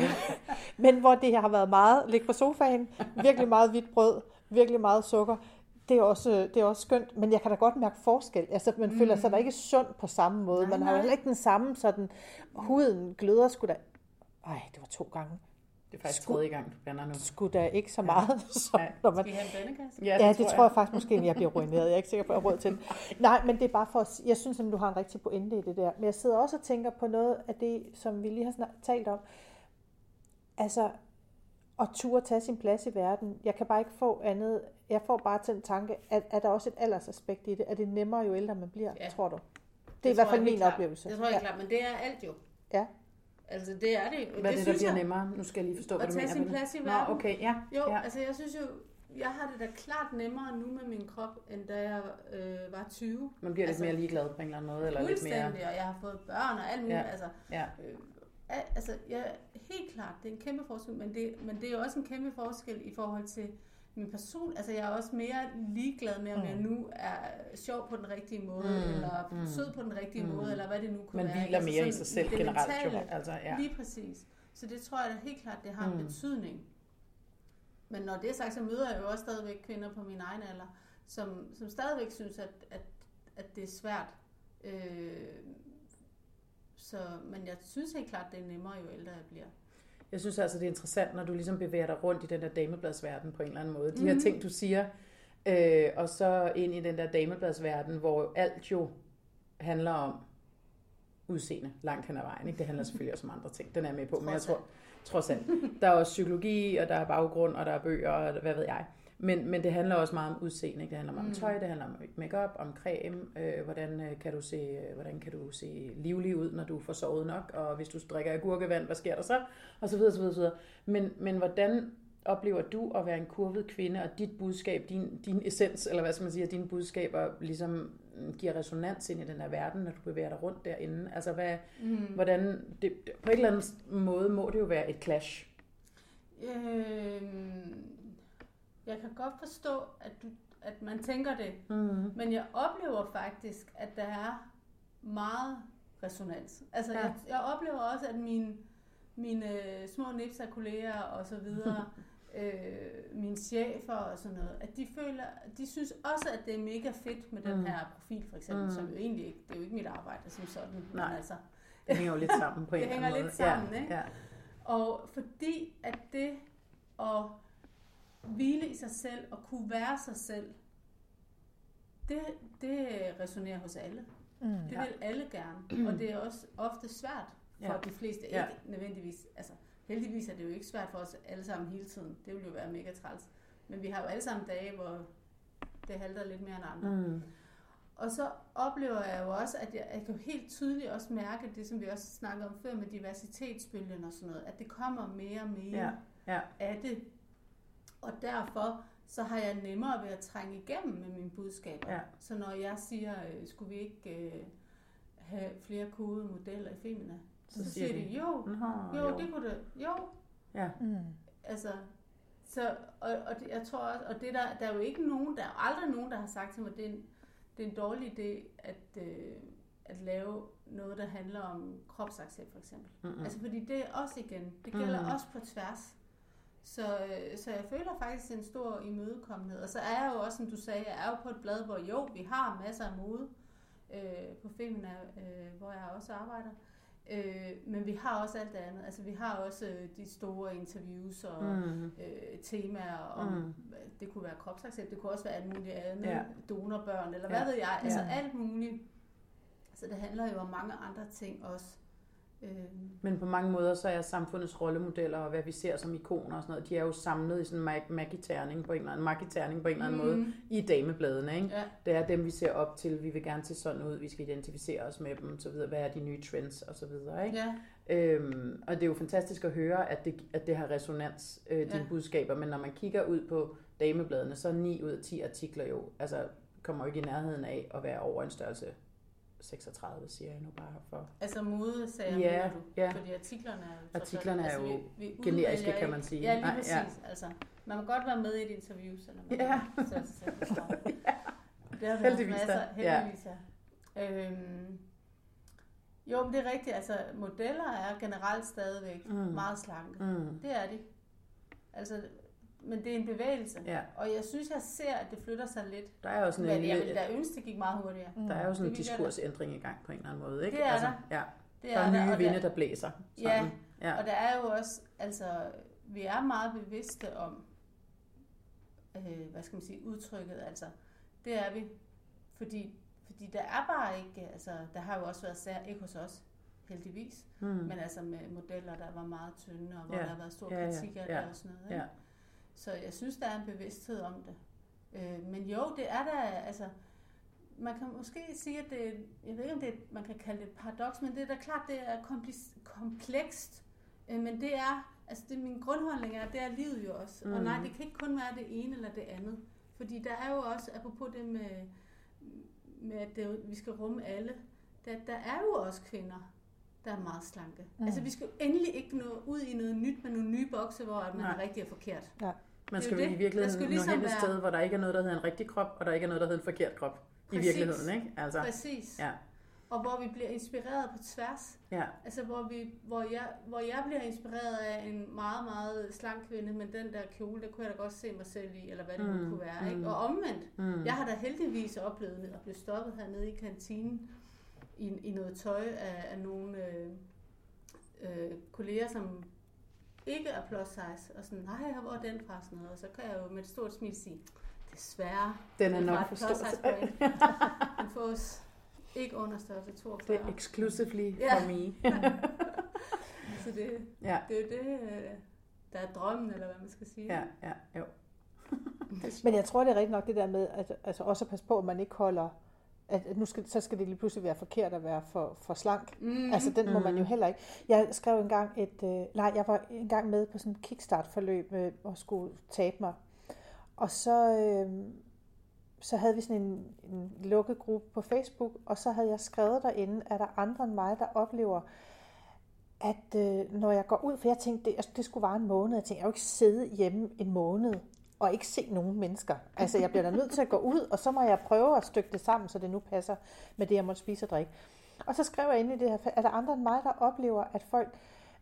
men hvor det har været meget, ligge på sofaen, virkelig meget hvidt brød, virkelig meget sukker. Det er, også, det er også skønt, men jeg kan da godt mærke forskel. Altså, man mm. føler sig da ikke sund på samme måde. Nej, man har jo ikke den samme, sådan huden gløder sgu da... Ej, det var to gange. Det er faktisk sku... tredje gang, du blander nu. Sgu da ikke så meget. Ja. Som, når man... Skal I have en bandekasse? Ja, det, ja, det tror, jeg. tror jeg faktisk måske, at jeg bliver ruineret. Jeg er ikke sikker på, at jeg har råd til det. Nej, men det er bare for at... Jeg synes, at du har en rigtig pointe i det der. Men jeg sidder også og tænker på noget af det, som vi lige har talt om. Altså... og turde tage sin plads i verden. Jeg kan bare ikke få andet. Jeg får bare til en tanke, at er der også et aldersaspekt i det? Er det nemmere, jo ældre man bliver, ja. tror du? Det er i hvert fald min oplevelse. Jeg tror, jeg er ja. klar, men det er alt jo. Ja. Altså, det er det. Hvad det, det, der bliver jeg, nemmere? Nu skal jeg lige forstå, hvad du mener. At tage sin plads i verden. Nå, okay, ja. Jo, ja. altså, jeg synes jo, jeg har det da klart nemmere nu med min krop, end da jeg øh, var tyve. Man bliver altså, lidt mere ligeglad på en eller anden måde, eller lidt mere... Fuldstændig, og jeg har fået børn og alt muligt, ja. altså... Ja. Øh, Altså, ja, helt klart, det er en kæmpe forskel, men det, men det er jo også en kæmpe forskel i forhold til min person. Altså, jeg er også mere ligeglad med, om jeg nu er sjov på den rigtige måde, mm, eller mm, sød på den rigtige mm. måde, eller hvad det nu kunne man være. Man hviler mere altså, i sig selv generelt, mentale, jo. Altså, ja. Lige præcis. Så det tror jeg da helt klart, det har en mm. betydning. Men når det er sagt, så møder jeg jo også stadigvæk kvinder på min egen alder, som, som stadigvæk synes, at, at, at det er svært. Øh, Så, men jeg synes helt klart, det er nemmere, jo ældre jeg bliver. Jeg synes altså, det er interessant, når du ligesom bevæger dig rundt i den der damebladsverden på en eller anden måde. De mm-hmm. her ting, du siger, øh, og så ind i den der damebladsverden, hvor alt jo handler om udseende langt hen ad vejen. Ikke? Det handler selvfølgelig også om andre ting, den er jeg med på, men jeg tror, trods alt. Der er også psykologi, og der er baggrund, og der er bøger, og hvad ved jeg. Men, men det handler også meget om udseende, ikke? Det handler om mm. tøj, det handler om makeup, om creme, øh, hvordan, øh, kan du se, øh, hvordan kan du se livlig ud, når du får sovet nok, og hvis du drikker agurkevand, hvad sker der så? Og så videre, så videre, så videre. Men, men hvordan oplever du at være en kurvet kvinde, og dit budskab, din, din essens, eller hvad skal man sige, dine budskaber ligesom giver resonans ind i den her verden, når du bevæger dig rundt derinde? Altså, hvad, mm. hvordan, det, på en eller anden måde må det jo være et clash. Øh... Jeg kan godt forstå, at, du, at man tænker det, mm-hmm. men jeg oplever faktisk, at der er meget resonans. Altså, ja. jeg, jeg oplever også, at mine, mine små nipser-kolleger og så videre, øh, mine chefer og sådan noget, at de føler, de synes også, at det er mega fedt med mm. den her profil, for eksempel, mm. som jo egentlig ikke, det er jo ikke mit arbejde som sådan. Nej, altså, det hænger jo lidt sammen på en eller anden måde. Det hænger lidt sammen, ja. ikke? Ja. Og fordi at det at hvile i sig selv og kunne være sig selv, det, det resonerer hos alle. Mm, det ja. vil alle gerne, og det er også ofte svært for ja. de fleste. Ikke ja. nødvendigvis, altså heldigvis er det jo ikke svært for os alle sammen hele tiden. Det ville jo være mega træls. Men vi har jo alle sammen dage, hvor det halter lidt mere end andre. Mm. Og så oplever jeg jo også, at jeg, jeg kan jo helt tydeligt også mærke det, som vi også snakkede om før med diversitetsbølgen og sådan noget, at det kommer mere og mere ja. Ja. af det. Og derfor så har jeg nemmere ved at trænge igennem med mine budskaber. Ja. Så når jeg siger, øh, skulle vi ikke øh, have flere kurvede modeller i Femina? Så, så siger de, jo, Nå, jo, jo, det kunne det, jo, Ja. Mm. Altså, så, og, og det, jeg tror også, og det der, der er jo ikke nogen, der er aldrig nogen, der har sagt til mig, det er en, det er en dårlig idé at, øh, at lave noget, der handler om kropsaccept for eksempel. Mm-hmm. Altså, fordi det er også igen, det gælder mm. også på tværs. Så, så jeg føler faktisk en stor imødekommenhed. Og så er jeg jo også, som du sagde, jeg er jo på et blad, hvor jo, vi har masser af mode øh, på Femina, øh, hvor jeg også arbejder. Øh, men vi har også alt det andet. Altså vi har også øh, de store interviews og mm. øh, temaer om, mm. det kunne være kropsaccept, det kunne også være alt muligt andet, yeah. donorbørn eller yeah. hvad ved jeg, altså yeah. alt muligt. Så det handler jo om mange andre ting også. Men på mange måder, så er samfundets rollemodeller og hvad vi ser som ikoner og sådan noget, de er jo samlet i sådan en magiterning på en eller anden, magiterning på en eller anden mm. måde i damebladene, ikke? Ja. Det er dem, vi ser op til, vi vil gerne se sådan ud, vi skal identificere os med dem, så videre. Hvad er de nye trends og så videre, ikke? Ja. Øhm, og det er jo fantastisk at høre, at det, at det har resonans, øh, dine ja. budskaber, men når man kigger ud på damebladene, så er ni ud af ti artikler jo, altså kommer jo ikke i nærheden af at være over en størrelse seksogtredive, siger jeg nu bare for. Altså mode, sagde jeg, ja, du? Ja. Fordi artiklerne er jo, artiklerne er jo altså, vi, vi generiske, kan man sige. Ja, lige præcis. Nej, ja. Altså, man må godt være med i et interview, selvom man ja. er seksogtredive. Ja. Heldigvis da. Heldigvis da. Ja. Øhm, jo, men det er rigtigt. Altså, modeller er generelt stadigvæk mm. meget slanke. Mm. Det er de. Altså, men det er en bevægelse, ja. Og jeg synes, jeg ser, at det flytter sig lidt. Der er jo sådan en, jeg ville da ønske, det gik meget hurtigere. Mm. Der er jo sådan en diskursændring i gang på en eller anden måde, ikke? Det er altså, der. Ja. Det er der er nye vinde, der blæser. Ja. ja, og der er jo også, altså, vi er meget bevidste om, øh, hvad skal man sige, udtrykket, altså, det er vi, fordi, fordi der er bare ikke, altså, der har jo også været sær, ikke hos os, heldigvis, mm. men altså med modeller, der var meget tynde, og hvor ja. der har været stor ja, kritik af ja, ja. det og sådan noget, ikke? Ja. Så jeg synes, der er en bevidsthed om det. Øh, men jo, det er der, altså, man kan måske sige, at det, jeg ved ikke, om det, man kan kalde det et paradoks, men det er da klart, det er komplekst. Øh, men det er, altså det, min grundholdning er, det er livet jo også. Mm. Og nej, det kan ikke kun være det ene eller det andet. Fordi der er jo også, apropos det med, med at det, vi skal rumme alle, der, der er jo også kvinder, der er meget slanke. Mm. Altså, vi skal jo endelig ikke nå ud i noget nyt med nogle nye bokse, hvor man Nej. er rigtig og forkert. Ja. Man skal jo i virkeligheden nå ligesom hen et sted, hvor der ikke er noget, der hedder en rigtig krop, og der ikke er noget, der hedder en forkert krop. Præcis. I virkeligheden, ikke? Altså, præcis. Ja. Og hvor vi bliver inspireret på tværs. Ja. Altså, hvor, vi, hvor, jeg, hvor jeg bliver inspireret af en meget, meget slank kvinde, men den der kjole, der kunne jeg da godt se mig selv i, eller hvad det mm. kunne være. Ikke? Og omvendt. Mm. Jeg har da heldigvis oplevet at blive stoppet hernede i kantinen, I, i noget tøj af, af nogle øh, øh, kolleger, som ikke er plus size, og sådan, nej, hvor er den fra, sådan noget, og så kan jeg jo med et stort smil sige, desværre, den er nok for stor. Den fås ikke under størrelse toogfyrre. Det er exclusively ja. for me. Så det, ja. det er jo det, der er drømmen, eller hvad man skal sige. Ja, ja, jo. Men jeg tror, det er rigtig nok det der med, at altså også at passe på, at man ikke holder at nu skal, så skal det lige pludselig være forkert at være for, for slank. Mm. Altså, den må mm. man jo heller ikke. Jeg skrev engang et, øh, nej, jeg var engang med på sådan et kickstart-forløb øh, og skulle tabe mig. Og så, øh, så havde vi sådan en, en lukket gruppe på Facebook, og så havde jeg skrevet derinde, at der er andre end mig, der oplever, at øh, når jeg går ud, for jeg tænkte, det, altså, det skulle vare en måned, jeg tænkte, jeg vil ikke sidde hjemme en måned og ikke se nogen mennesker. Altså, jeg bliver da nødt til at gå ud, og så må jeg prøve at stykke det sammen, så det nu passer med det, jeg måtte spise og drikke. Og så skrev jeg ind i det her, er der andre end mig, der oplever, at folk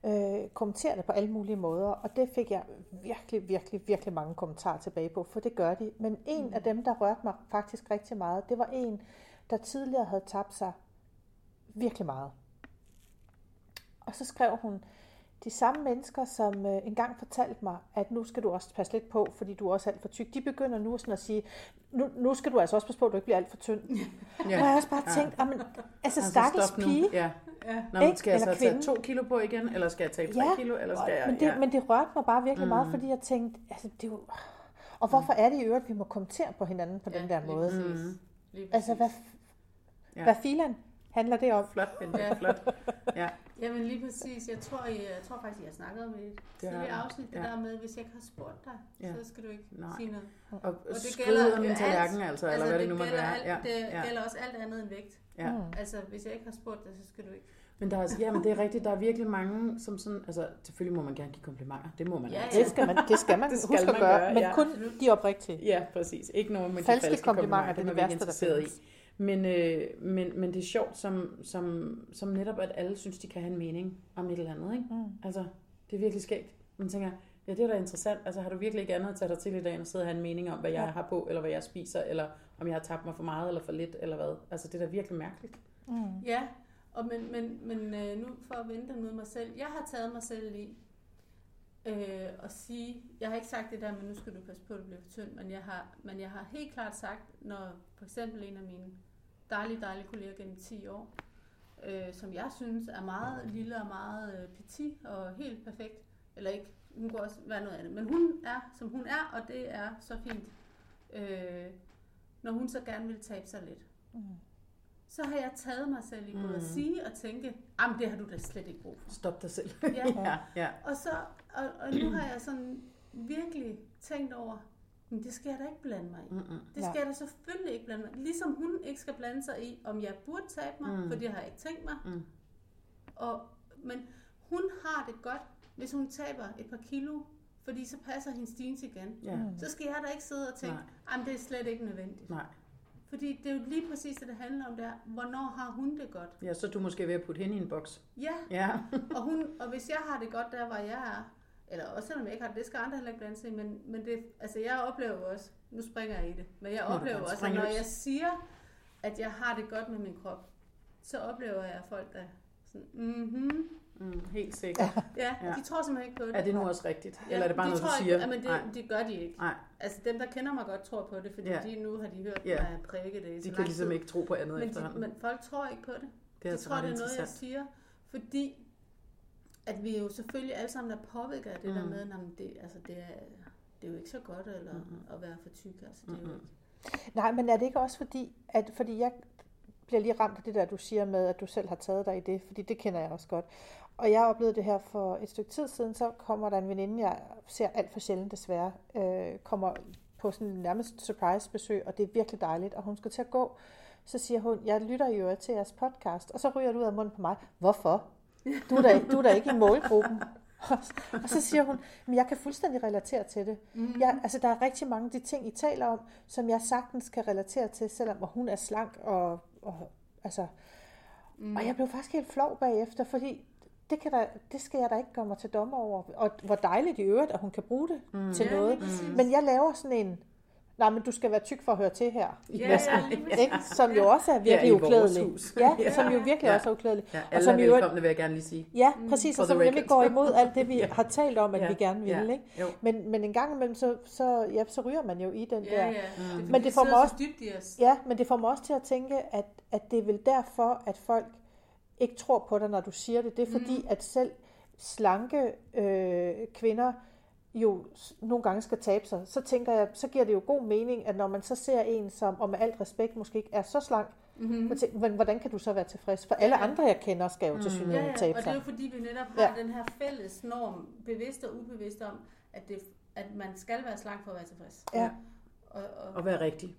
øh, kommenterer det på alle mulige måder, og det fik jeg virkelig, virkelig, virkelig mange kommentarer tilbage på, for det gør de. Men en mm. af dem, der rørte mig faktisk rigtig meget, det var en, der tidligere havde tabt sig virkelig meget. Og så skrev hun, de samme mennesker, som engang fortalte mig, at nu skal du også passe lidt på, fordi du er også alt for tyk, de begynder nu sådan at sige, nu, nu skal du altså også passe på, at du ikke bliver alt for tynd. Ja. Og jeg har også bare tænkt, ja. men, altså stakkels pige. Ja. Ja. Nå, men skal jeg så tage to kilo på igen, eller skal jeg tage tre ja. kilo? Eller skal jeg, men, det, ja. men det rørte mig bare virkelig mm. meget, fordi jeg tænkte, altså det er jo... Og hvorfor er det i øvrigt, at vi må kommentere på hinanden på ja, den der måde? Lige præcis. Lige præcis. Altså hvad, ja. hvad filan handler det om? Flot, Bente, ja. flot. Ja. Jamen lige præcis. Jeg tror, jeg, jeg tror faktisk, jeg har snakket om det tidligere afsnit, det ja. der med, hvis jeg ikke har spurgt dig, ja. så skal du ikke Nej. sige noget. Og, og det gælder om min tallerken, altså, altså, eller hvad det, det nu måtte være. Alt, det ja. gælder også alt andet end vægt. Ja. Altså, hvis jeg ikke har spurgt dig, så skal du ikke. Men der er, jamen, det er rigtigt, der er virkelig mange, som sådan, altså selvfølgelig må man gerne give komplimenter, det må man ja, ja. Det skal man, det skal man det skal huske man at gøre, gøre men ja. kun de oprigtige. Ja, præcis. Ikke nogen med de falske, falske komplimenter, det er det værste, der findes. Men, øh, men, men det er sjovt, som, som, som netop, at alle synes, de kan have en mening om et eller andet, ikke? Mm. Altså, det er virkelig skægt. Man tænker, ja, det er da interessant, altså har du virkelig ikke andet at tage dig til i dag, end at sidde og have en mening om, hvad jeg ja. har på, eller hvad jeg spiser, eller om jeg har tabt mig for meget, eller for lidt, eller hvad. Altså, det er da virkelig mærkeligt. Mm. Ja. Og men, men, men nu for at vende den mod mig selv, jeg har taget mig selv i øh, at sige, jeg har ikke sagt det der, men nu skal du passe på, at du bliver for tynd, men jeg har, men jeg har helt klart sagt, når for eksempel en af mine dejlige, dejlige kolleger gennem ti år, øh, som jeg synes er meget lille og meget øh, petit og helt perfekt, eller ikke, hun kunne også være noget andet, men hun er, som hun er, og det er så fint, øh, når hun så gerne vil tabe sig lidt. Mm. Så har jeg taget mig selv i både mm. at sige og tænke, jamen det har du da slet ikke brug for. Stop dig selv. Ja. ja, ja. Og, så, og, og nu har jeg sådan virkelig tænkt over, men det skal jeg da ikke blande mig i. Mm-mm. Det skal ja. jeg da selvfølgelig ikke blande mig i. Ligesom hun ikke skal blande sig i, om jeg burde tabe mig, mm. for det har jeg ikke tænkt mig. Mm. Og, men hun har det godt, hvis hun taber et par kilo, fordi så passer hendes jeans igen. Yeah. Mm. Så skal jeg da ikke sidde og tænke, jamen det er slet ikke nødvendigt. Nej. Fordi det er jo lige præcis det, det handler om der. Hvornår har hun det godt? Ja, så er du måske ved at putte hende i en boks. Ja, ja. og, hun, og hvis jeg har det godt der, hvor jeg er, eller også selvom jeg ikke har det, det skal andre heller ikke blande sig, men, men det, altså jeg oplever også, nu springer jeg i det, men jeg oplever Nå, også, at når jeg siger, at jeg har det godt med min krop, så oplever jeg folk, der sådan, mhm, Mm, helt sikkert. Ja, ja, de tror simpelthen ikke på det. Er det nu også rigtigt? Ja, eller er det bare de noget, du siger? Ikke, men det, det gør de ikke. Nej. Altså dem, der kender mig godt, tror på det, fordi ja. de, nu har de hørt ja. mig prædike det. De kan ligesom tid. ikke tro på andet men efterhånden. De, men folk tror ikke på det. det de tror, det er noget, jeg siger. Fordi at vi jo selvfølgelig alle sammen er påvirket af det mm. der med, at det, altså, det, er, det er jo ikke så godt eller, mm. at være for tyk. Altså, det mm. er jo ikke. Nej, men er det ikke også fordi, at fordi jeg bliver lige ramt på det der, du siger med, at du selv har taget dig i det, fordi det kender jeg også godt. Og jeg oplevede det her for et stykke tid siden, så kommer der en veninde, jeg ser alt for sjældent desværre, øh, kommer på sådan nærmest surprise-besøg, og det er virkelig dejligt, og hun skal til at gå. Så siger hun, jeg lytter jo til jeres podcast, og så ryger du ud af munden på mig. Hvorfor? Du er da, du er da ikke i målgruppen. Og så siger hun, men jeg kan fuldstændig relatere til det. Mm-hmm. Jeg, altså, der er rigtig mange af de ting, I taler om, som jeg sagtens kan relatere til, selvom hun er slank og Og, altså, mm. og jeg blev faktisk helt flov bagefter, fordi det, kan der, det skal jeg da ikke gøre mig til dommer over. Og hvor dejligt i øvrigt, at hun kan bruge det mm. til yeah, noget. Mm. Men jeg laver sådan en, nej, men du skal være tyk for at høre til her. Yeah, næsten, yeah, ikke? Som jo også er virkelig yeah, uklædelig. Ja, yeah. som jo virkelig yeah. også er uklædelig. Ja, alle og som er velkomne, jo, vil jeg gerne lige sige. Ja, præcis, mm. og som nemlig går imod alt det, vi yeah. har talt om, at yeah. vi gerne vil. Yeah. Ikke? Men, men en gang imellem, så, så, ja, så ryger man jo i den yeah, der. Yeah. Mm. Men det, det får mig også, ja, men det får mig også til at tænke, at, at det er vel derfor, at folk ikke tror på dig, når du siger det. Det er fordi, mm. at selv slanke øh, kvinder jo nogle gange skal tabe sig, så tænker jeg, så giver det jo god mening, at når man så ser en, som og med alt respekt måske ikke er så slank, mm-hmm. tænker, men hvordan kan du så være tilfreds? For alle andre, jeg kender, skal jo mm. til synligheden tabe sig. Ja, ja, og det er jo fordi, vi netop har ja. den her fælles norm, bevidst og ubevidst om, at, det, at man skal være slank for at være tilfreds. Ja. Og, og, og være rigtig.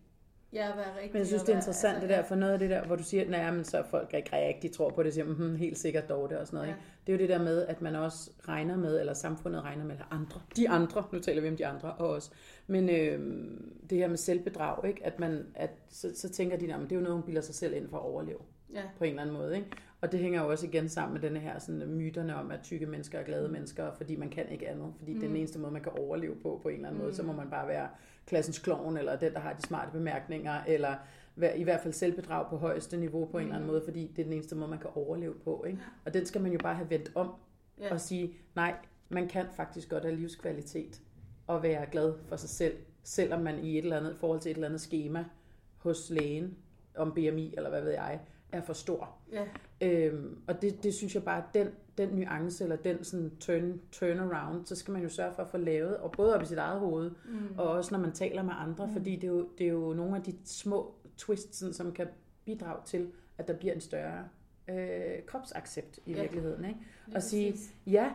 Ja, være rigtig. Men jeg synes, det er interessant være, altså, det der, for noget af det der, hvor du siger, nej, men så folk ikke rigtig tror på det, siger, hm, helt sikkert Dorthe og sådan noget. Ja. Det er jo det der med, at man også regner med, eller samfundet regner med, eller andre, de andre, nu taler vi om de andre og os, men øh, det her med selvbedrag, ikke? At man, at, så, så tænker de, at det er jo noget, hun bilder sig selv ind for at overleve, ja. på en eller anden måde, ikke? Og det hænger jo også igen sammen med denne her sådan, myterne om, at tykke mennesker er glade mennesker, fordi man kan ikke andet, fordi mm. det er den eneste måde, man kan overleve på, på en eller anden mm. måde, så må man bare være klassens klovn, eller den, der har de smarte bemærkninger, eller i hvert fald selvbedrag på højeste niveau på en eller anden måde, fordi det er den eneste måde, man kan overleve på, ikke? Og den skal man jo bare have vendt om yeah. og sige, nej, man kan faktisk godt have livskvalitet og være glad for sig selv, selvom man i et eller andet forhold til et eller andet skema hos lægen om B M I, eller hvad ved jeg, er for stor. Yeah. Øhm, og det, det synes jeg bare, den, den nuance, eller den sådan turn, turnaround, så skal man jo sørge for at få lavet, og både op i sit eget hoved, mm. og også når man taler med andre, mm. fordi det er, jo, det er jo nogle af de små twists, som kan bidrage til, at der bliver en større øh, kropsaccept i yeah. virkeligheden. Ikke? Og sige, ja,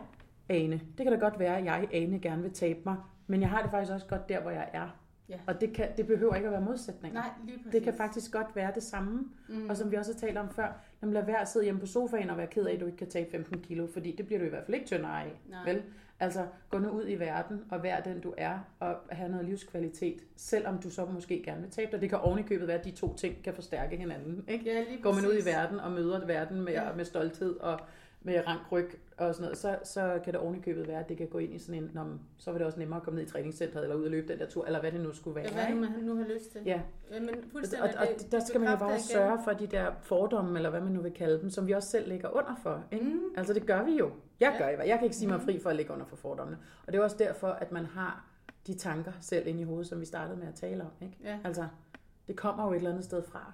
Ane, det kan da godt være, at jeg, Ane, gerne vil tabe mig, men jeg har det faktisk også godt der, hvor jeg er. Ja. Og det, kan, det behøver ikke at være modsætninger. Nej, lige præcis. Det kan faktisk godt være det samme. Mm. Og som vi også har talt om før, lad være at sidde hjemme på sofaen og være ked af, at du ikke kan tage femten kilo, fordi det bliver du i hvert fald ikke tyndere af. Nej. Vel? Altså, gå nu ud i verden og vær den, du er, og have noget livskvalitet, selvom du så måske gerne vil tabe dig. Det kan ovenikøbet være, at de to ting kan forstærke hinanden. Ikke? Ja, lige præcis. Går man ud i verden og møder verden med, ja. med stolthed og med rank ryg og sådan noget, så, så kan det ovenikøbet være, at det kan gå ind i sådan en, når, så var det også nemmere at komme ned i træningscenteret, eller ud og løbe den der tur, eller hvad det nu skulle være. Ja, hvad man nu har lyst til. Ja. Ja, men og, og det, der skal man jo bare igen. sørge for de der fordomme, eller hvad man nu vil kalde dem, som vi også selv ligger under for. Ikke? Mm. Altså det gør vi jo. Jeg gør i hvert. Jeg kan ikke sige mig fri for at ligge under for fordommene. Og det er også derfor, at man har de tanker selv inde i hovedet, som vi startede med at tale om. Ikke? Ja. Altså, det kommer jo et eller andet sted fra.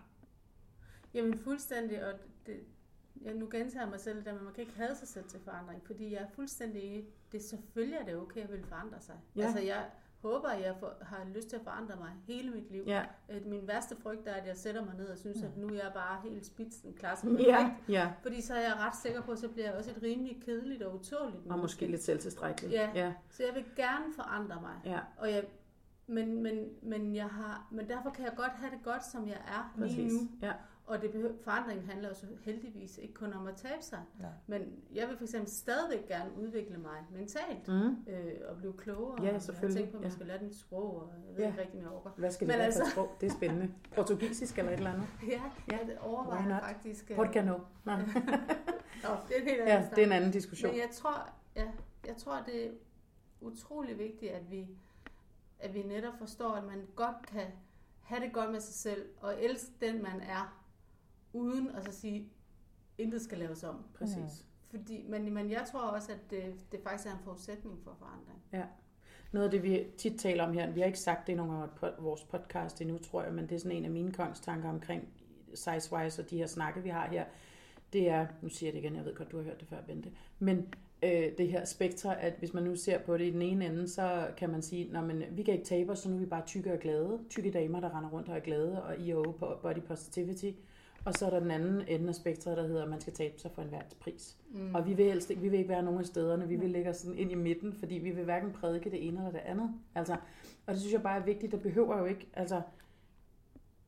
Jamen fuldstændig, og det... Jeg nu gentager mig selv, at man kan ikke have sig selv til forandring, fordi jeg er fuldstændig, det selvfølgelig er det okay at ville forandre sig. Ja. Altså jeg håber, at jeg får, har lyst til at forandre mig hele mit liv. Ja. Min værste frygt er, at jeg sætter mig ned og synes, at nu er jeg bare helt spidsen klar som perfekt. Ja. Ja. Fordi så er jeg ret sikker på, at så bliver jeg også et rimelig kedeligt og utåligt. Og måske lidt selvtilstrækkeligt. Ja. Ja, så jeg vil gerne forandre mig. Ja. Og jeg, men, men, men, jeg har, men derfor kan jeg godt have det godt, som jeg er Præcis. lige nu. Ja. Og det behøver, forandringen handler også heldigvis ikke kun om at tabe sig. Ja. Men jeg vil for eksempel stadigvæk gerne udvikle mig mentalt. Mm. Øh, og blive klogere. Ja, selvfølgelig. Jeg tænker på, at man ja. skal lære mit sprog, og jeg ved ja. ikke rigtig, om jeg overgår. Hvad skal det være altså... for sprog? Det er spændende. Portugisisk eller et eller andet? Ja, ja det overvejer faktisk. Portugano. Nej. Nå, det er en helt anden ja, det er en anden diskussion. Men jeg tror, ja, jeg tror, det er utrolig vigtigt, at vi, at vi netop forstår, at man godt kan have det godt med sig selv, og elske den, man er. Uden at så sige, intet skal laves om. Præcis. Fordi, men, men jeg tror også, at det, det faktisk er en forudsætning for forandring. Ja. Noget af det, vi tit taler om her, vi har ikke sagt det i nogle af vores podcast endnu, tror jeg, men det er sådan en af mine kongstanker omkring SizeWise og de her snakke, vi har her. Det er, nu siger jeg det igen, jeg ved godt, du har hørt det før, Bente, men øh, det her spektre, at hvis man nu ser på det i den ene ende, så kan man sige, nå, men vi kan ikke tabe os, så nu er vi bare tykke og glade. Tykke damer, der render rundt og er glade, og I er jo på body positivity. Og så er der den anden ende af spektret, der hedder, at man skal tabe sig for enhver pris. Mm. Og vi vil helst ikke, vi vil ikke være nogen af stederne, vi vil ligge sådan ind i midten, fordi vi vil hverken prædike det ene eller det andet. Altså, og det synes jeg bare er vigtigt, det behøver jo ikke, altså,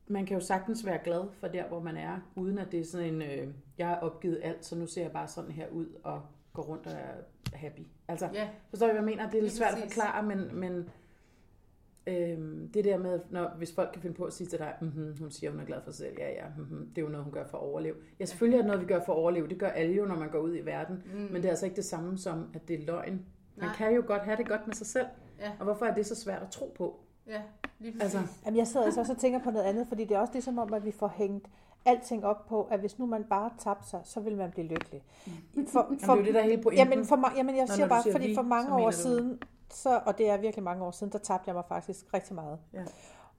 man kan jo sagtens være glad for der, hvor man er, uden at det er sådan en, øh, jeg har opgivet alt, så nu ser jeg bare sådan her ud og går rundt og er happy. Altså, yeah. forstår jeg, hvad jeg mener? Det er lidt svært at forklare, men... men det der med, når, hvis folk kan finde på at sige til dig, mm-hmm, hun siger, hun er glad for sig selv, ja, ja, mm-hmm, det er jo noget, hun gør for at overleve. Ja, selvfølgelig er det noget, vi gør for at overleve. Det gør alle jo, når man går ud i verden. Mm. Men det er altså ikke det samme som, at det er løgn. Man Nej. kan jo godt have det godt med sig selv. Ja. Og hvorfor er det så svært at tro på? Ja, lige præcis. Altså. Jamen, jeg sidder altså også og tænker på noget andet, fordi det er også ligesom om, at vi får hængt alting op på, at hvis nu man bare tabte sig, så vil man blive lykkelig. For, for, for, det er det der hele pointen. Jamen, for, jamen jeg Nå, siger bare, siger fordi lige, for mange år siden... Så, og det er virkelig mange år siden, der tabte jeg mig faktisk rigtig meget. Ja.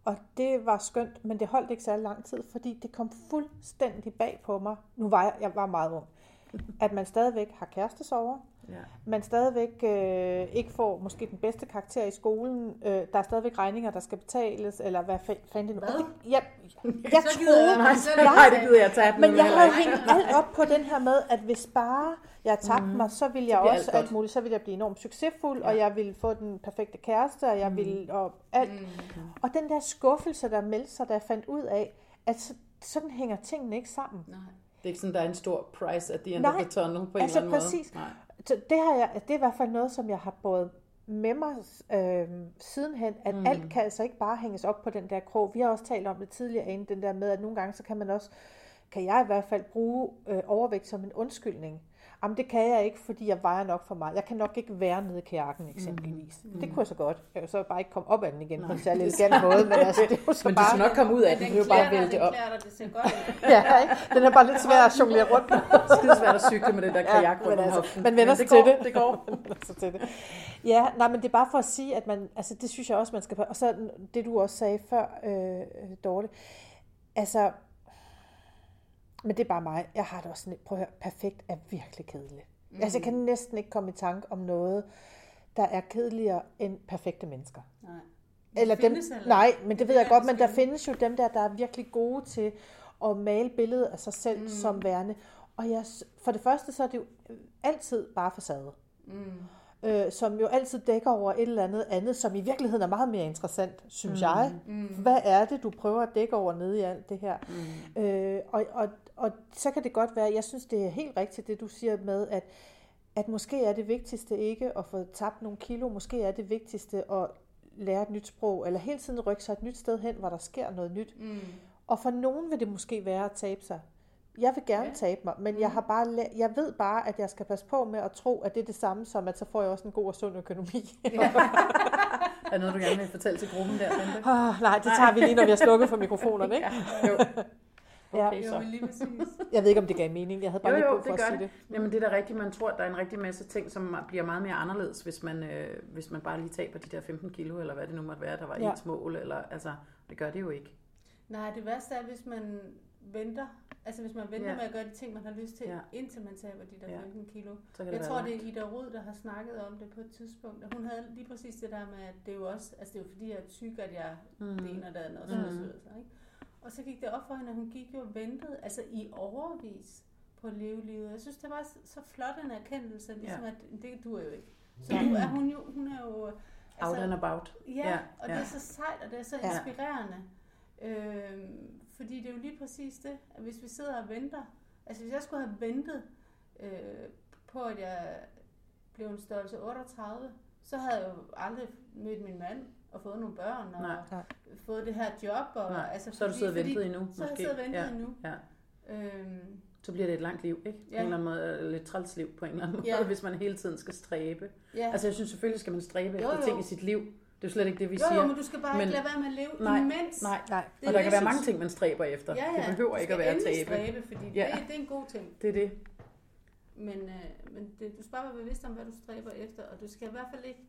Og det var skønt, men det holdt ikke særlig lang tid, fordi det kom fuldstændig bag på mig. Nu var jeg, jeg var meget ung. At man stadigvæk har kærestesorger. Ja. Man stadigvæk øh, ikke får måske den bedste karakter i skolen. Øh, der er stadigvæk regninger, der skal betales, eller hvad fanden det nu? Hvad? Det, jeg jeg, jeg troede... Nej, det gider jeg tabe. Men jeg havde hængt alt op på den her med, at hvis bare jeg tabte mm. mig, så ville jeg så også alt, alt muligt. Så ville jeg blive enormt succesfuld, ja. og jeg ville få den perfekte kæreste, og jeg mm. ville... Og, alt. Mm. og den der skuffelse, der meldte sig, der fandt ud af, at så, sådan hænger tingene ikke sammen. Nej. Det er ikke sådan, der er en stor price at the end Nej, of the tunnel på en altså eller anden præcis. måde. Nej, altså præcis. Det har jeg, det er i hvert fald noget, som jeg har båret med mig øh, sidenhen, at mm. alt kan altså ikke bare hænges op på den der krog. Vi har også talt om det tidligere inden, den der med, at nogle gange, så kan man også, kan jeg i hvert fald bruge øh, overvægt som en undskyldning. Jamen det kan jeg ikke, fordi jeg vejer nok for meget. Jeg kan nok ikke være nede i kærken eksempelvis. Mm. Det kunne jeg så godt. Jeg kan så bare ikke komme op af den igen Nej. på en særlig elegant måde. Men, altså, det er så men bare... du skal nok komme ud af den. Den klæder dig, den klæder dig, det ser godt ud. Ja, ikke? Den er bare lidt svær at jonglere rundt med. Skide svært at cykle med den der kajak rundt om hoften. Man vender sig til det. Det går. til det. Ja, nej, men det er bare for at sige, at man, altså det synes jeg også, man skal... Og så det, du også sagde før, øh, Dorthe. Altså... Men det er bare mig. Jeg har det også sådan, prøv at høre, perfekt er virkelig kedeligt. Mm. Altså, jeg kan næsten ikke komme i tanke om noget, der er kedeligere end perfekte mennesker. Nej. Eller dem, eller? Nej, men det ved jeg godt, men der findes jo dem der, der er virkelig gode til at male billedet af sig selv mm. som værende. Og jeg, for det første, så er det jo altid bare facade. Mm. øh, som jo altid dækker over et eller andet andet, som i virkeligheden er meget mere interessant, synes mm. jeg. Mm. Hvad er det, du prøver at dække over nede i alt det her? Mm. Øh, og, og, og så kan det godt være, jeg synes, det er helt rigtigt, det du siger med, at, at måske er det vigtigste ikke at få tabt nogle kilo, måske er det vigtigste at lære et nyt sprog, eller hele tiden rykke sig et nyt sted hen, hvor der sker noget nyt. Mm. Og for nogen vil det måske være at tabe sig. Jeg vil gerne ja. tabe mig, men jeg, har bare la- jeg ved bare, at jeg skal passe på med at tro, at det er det samme som, at så får jeg også en god og sund økonomi. Ja. Er noget, du gerne vil fortælle til gruppen der, Bente? Oh, nej, det tager nej. vi lige, når vi har slukket for mikrofonerne, ikke? Ja. Jo. Okay, så. Jeg ved ikke, om det gav mening. Jeg havde bare jo, jo, ikke brug for det at sige det. det. Jamen, det er da rigtigt. Man tror, at der er en rigtig masse ting, som bliver meget mere anderledes, hvis man, øh, hvis man bare lige taber de der femten kilo, eller hvad det nu måtte være, der var ja. ens mål. Eller, altså, det gør det jo ikke. Nej, det værste er, hvis man venter. Altså, hvis man venter ja. med at gøre de ting, man har lyst til, ja. indtil man taber de der ja. femten kilo. Jeg tror, det er Ida Rud, der har snakket om det på et tidspunkt. Og hun havde lige præcis det der med, at det er jo også, altså det er jo fordi, jeg er syg, at jeg mm. det ene og det andet også mm. forsøger sig, ikke? Og så gik det op for hende, at hun gik jo og ventede, altså i overvis på at leve livet. Jeg synes, det var så flot en erkendelse, ligesom ja. at det duer jo ikke. Så nu er hun jo, hun er jo... Altså, out and about. Ja, ja. og ja. det er så sejt, og det er så inspirerende. Ja. Øhm, fordi det er jo lige præcis det, at hvis vi sidder og venter, altså hvis jeg skulle have ventet øh, på, at jeg blev en størrelse otteogtredive, så havde jeg jo aldrig mødt min mand, og fået nogle børn, og Nej. fået det her job. Og, Nej, altså, så har du siddet og ventet endnu, måske. Så har jeg siddet og ventet ja, endnu. Ja. Øhm, så bliver det et langt liv, ikke? Ja. På en eller anden måde, lidt træls liv på en eller anden måde, ja. hvis man hele tiden skal stræbe. Ja. Altså jeg synes selvfølgelig skal man stræbe jo, efter jo. ting i sit liv. Det er jo slet ikke det, vi jo, siger. Jo, men du skal bare men... ikke lade være med at leve nej, imens. Nej, nej. Det og der kan være mange ting, man stræber efter. Ja, ja. Det behøver ikke at være at tabe. Stræbe, fordi ja. det, det er en god ting. Det er det. Men, øh, men det, du skal bare være bevidst om, hvad du stræber efter, og du skal i hvert fald ikke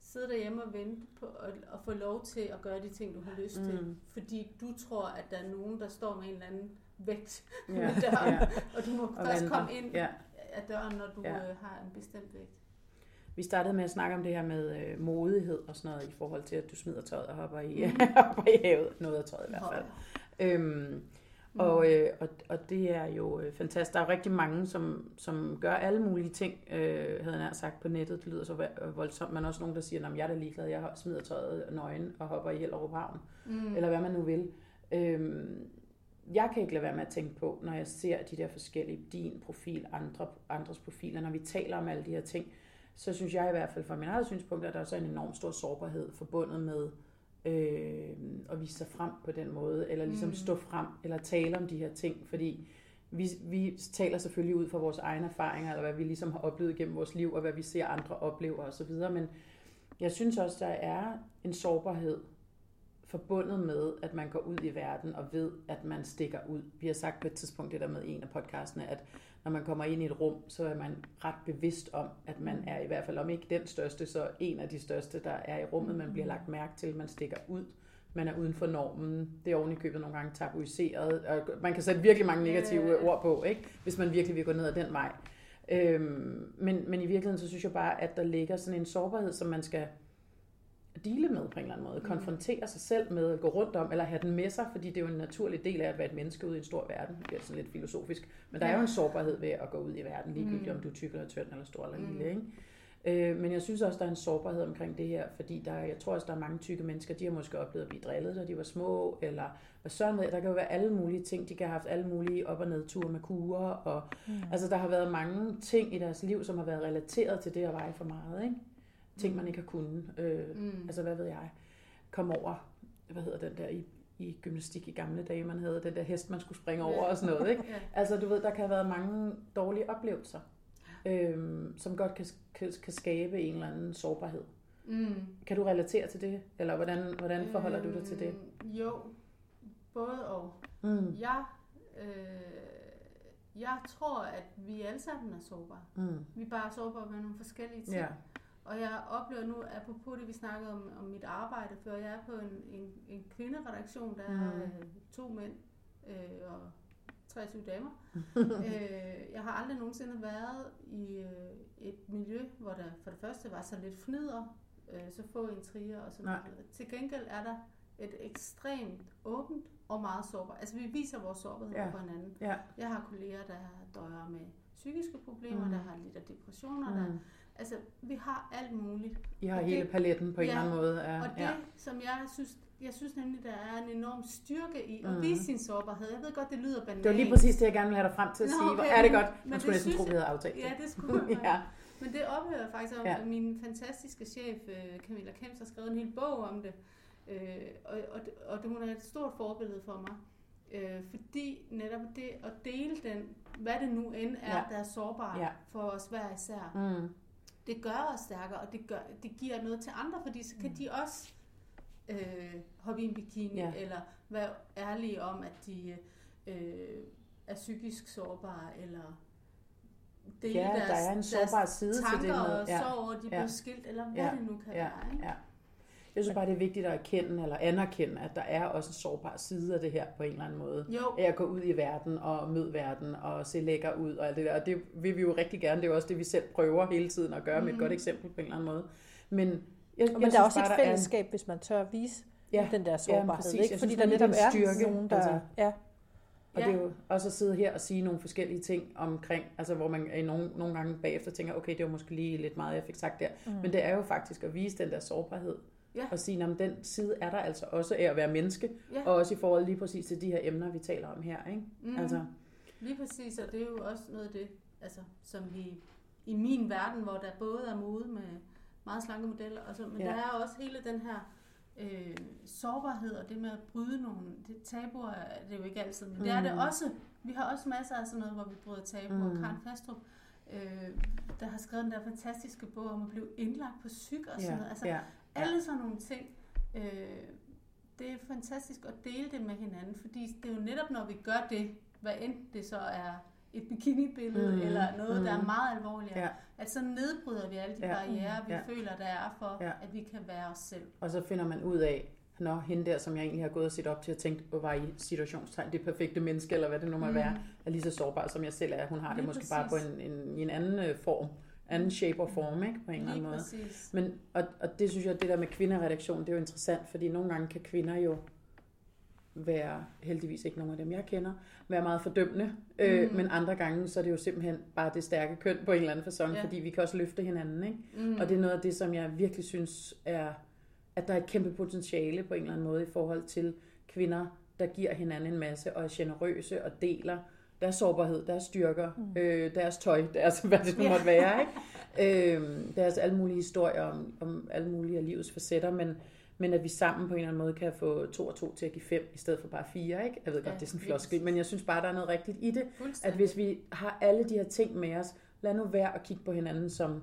sidde derhjemme og vente på at få lov til at gøre de ting, du har lyst mm. til. Fordi du tror, at der er nogen, der står med en eller anden vægt ja. ved døren. Ja. Og du må og først vente. komme ind ja. af døren, når du ja. har en bestemt vægt. Vi startede med at snakke om det her med øh, modighed og sådan noget, i forhold til, at du smider tøjet og hopper i, mm. hopper i havet. Noget af tøjet i hvert fald. Øhm, mm. og, øh, og, og det er jo øh, fantastisk. Der er rigtig mange, som, som gør alle mulige ting, øh, havde jeg sagt på nettet. Det lyder så voldsomt, men også nogen, der siger, at jeg er da ligeglad, jeg smider tøjet nøgen og hopper i Hellerup Havn. Mm. Eller hvad man nu vil. Øhm, jeg kan ikke lade være med at tænke på, når jeg ser de der forskellige, din profil, andre, andres profiler, når vi taler om alle de her ting, så synes jeg i hvert fald fra min eget synspunkt, at der også er en enorm stor sårbarhed forbundet med øh, at vise sig frem på den måde, eller ligesom mm. stå frem, eller tale om de her ting, fordi vi, vi taler selvfølgelig ud fra vores egne erfaringer, eller hvad vi ligesom har oplevet gennem vores liv, og hvad vi ser andre oplever osv., men jeg synes også, der er en sårbarhed forbundet med, at man går ud i verden og ved, at man stikker ud. Vi har sagt på et tidspunkt det der med en af podcastene, at når man kommer ind i et rum, så er man ret bevidst om, at man er i hvert fald, om ikke den største, så en af de største, der er i rummet. Man bliver lagt mærke til, man stikker ud, man er uden for normen. Det er oven i købet nogle gange tabuiseret, og man kan sætte virkelig mange negative ord på, ikke? Hvis man virkelig vil gå ned ad den vej. Øhm, men, men i virkeligheden, så synes jeg bare, at der ligger sådan en sårbarhed, som man skal dele med på en eller anden måde, konfrontere sig selv med, gå rundt om, eller have den med sig, fordi det er jo en naturlig del af at være et menneske ude i en stor verden. Det bliver sådan lidt filosofisk, men der er jo en sårbarhed ved at gå ud i verden, ligegyldigt om du er tyk eller tynd eller stor eller lille, ikke? Øh, men jeg synes også, der er en sårbarhed omkring det her, fordi der, jeg tror også, der er mange tykke mennesker, de har måske oplevet at blive drillet, da de var små, eller hvad sådan noget. Der kan jo være alle mulige ting, de kan have haft alle mulige op- og nedture med kurer, og mm. altså der har været mange ting i deres liv, som har været relateret til det at veje for meget, ikke? Ting, man ikke har kunnet. Øh, mm. Altså, hvad ved jeg? Kom over, hvad hedder den der i, i gymnastik i gamle dage, man havde den der hest, man skulle springe over og sådan noget, ikke? Ja. Altså, du ved, der kan have været mange dårlige oplevelser, øh, som godt kan, kan, kan skabe en eller anden sårbarhed. Mm. Kan du relatere til det? Eller hvordan, hvordan forholder øhm, du dig til det? Jo, både og. Mm. Jeg, øh, jeg tror, at vi alle sammen er sårbare. Mm. Vi er bare sårbare med nogle forskellige ting. Ja. Og jeg oplever nu, apropos det, vi snakkede om, om mit arbejde før, jeg er på en, en, en kvinderedaktion, der mm. er to mænd øh, og treogtyve damer. øh, jeg har aldrig nogensinde været i øh, et miljø, hvor der for det første var så lidt fnider, øh, så få intriger og sådan noget. Til gengæld er der et ekstremt åbent og meget sårbart. Altså vi viser vores sårbarhed yeah. på hinanden. Yeah. Jeg har kolleger, der døjer med psykiske problemer, mm. der har lidt af depressioner, mm. der Altså, vi har alt muligt. I har og hele det, paletten på en ja, eller anden måde. Ja, og det, ja. som jeg synes, jeg synes nemlig, der er en enorm styrke i at mm. vise sin sårbarhed. Jeg ved godt, det lyder banalt. Det var lige præcis det, jeg gerne ville have dig frem til at Nå, sige. Hvor okay, er det godt? Man skulle næsten tro, vi havde aftalt. Ja, det skulle man. ja. Men det ophører faktisk om, ja. min fantastiske chef, Camilla Kemp, har skrevet en hel bog om det. Og, og, og hun er et stort forbillede for mig. Fordi netop det at dele den, hvad det nu end er, ja. der er sårbart ja. for os hver især, mm. det gør os stærkere, og det, gør, det giver noget til andre, fordi så kan mm. de også øh, hoppe i en bikini, ja. eller være ærlige om, at de øh, er psykisk sårbare, eller dele ja, deres, der er en sårbar side tanker til det og ja. sorg, de ja. bliver skilt, eller hvad ja. det nu kan ja. være. Ikke? Ja. Jeg synes bare, det er vigtigt at erkende eller anerkende, at der er også en sårbar side af det her på en eller anden måde. Jo. At gå ud i verden og møde verden og se lækker ud og alt det der. Og det vil vi jo rigtig gerne. Det er jo også det, vi selv prøver hele tiden at gøre mm. med et godt eksempel på en eller anden måde. Men, jeg, jeg men synes, der er også bare, et fællesskab, er... hvis man tør at vise ja. den der sårbarhed. Ja, ikke? Fordi synes, der netop er styrke, nogen, der... Altså. Ja. Og ja. det er jo også at sidde her og sige nogle forskellige ting omkring, altså hvor man nogle, nogle gange bagefter tænker, okay, det var måske lige lidt meget, jeg fik sagt der. Mm. Men det er jo faktisk at vise den der sårbarhed. Ja. Og sige, at den side er der altså også af at være menneske, ja. og også i forhold lige præcis til de her emner, vi taler om her. Ikke? Mm. Altså. Lige præcis, og det er jo også noget af det, altså, som vi i min verden, hvor der både er mode med meget slanke modeller, og så, men ja. der er også hele den her øh, sårbarhed, og det med at bryde nogle det, tabuer, det er jo ikke altid, men mm. det er det også. Vi har også masser af sådan noget, hvor vi bryder tabuer. Mm. Karen Fastrup, øh, der har skrevet den der fantastiske bog om at blive indlagt på psyk og sådan ja. noget. Altså, ja. Alle sådan nogle ting, øh, det er fantastisk at dele det med hinanden, fordi det er jo netop, når vi gør det, hvad enten det så er et bikinibillede, mm, eller noget, mm, der er meget alvorligere, ja. at så nedbryder vi alle de ja, barrierer, vi ja. føler, der er for, ja. at vi kan være os selv. Og så finder man ud af, når hende der, som jeg egentlig har gået og set op til og tænkt, hvor var i situationstegn det perfekte menneske, eller hvad det nu må mm. være, er lige så sårbar, som jeg selv er. Hun har det lige måske præcis. bare på en, en, en anden form. anden shape og form, ikke? På en eller anden måde. Men, og, og det synes jeg, det der med kvinderedaktion, det er jo interessant, fordi nogle gange kan kvinder jo være, heldigvis ikke nogen af dem, jeg kender, være meget fordømmende, mm. øh, men andre gange, så er det jo simpelthen bare det stærke køn på en eller anden facon, ja. fordi vi kan også løfte hinanden, ikke? Mm. Og det er noget af det, som jeg virkelig synes er, at der er et kæmpe potentiale på en eller anden måde i forhold til kvinder, der giver hinanden en masse og er generøse og deler deres sårbarhed, deres styrker, mm. øh, deres tøj, deres, hvad det nu yeah. måtte være, ikke? Øh, deres alle mulige historier om, om alle mulige af livets facetter, men, men at vi sammen på en eller anden måde kan få to og to til at give fem, i stedet for bare fire, ikke? Jeg ved ja, godt, det er sådan en floskel, men jeg synes bare, der er noget rigtigt i det, at hvis vi har alle de her ting med os, lad nu være at kigge på hinanden som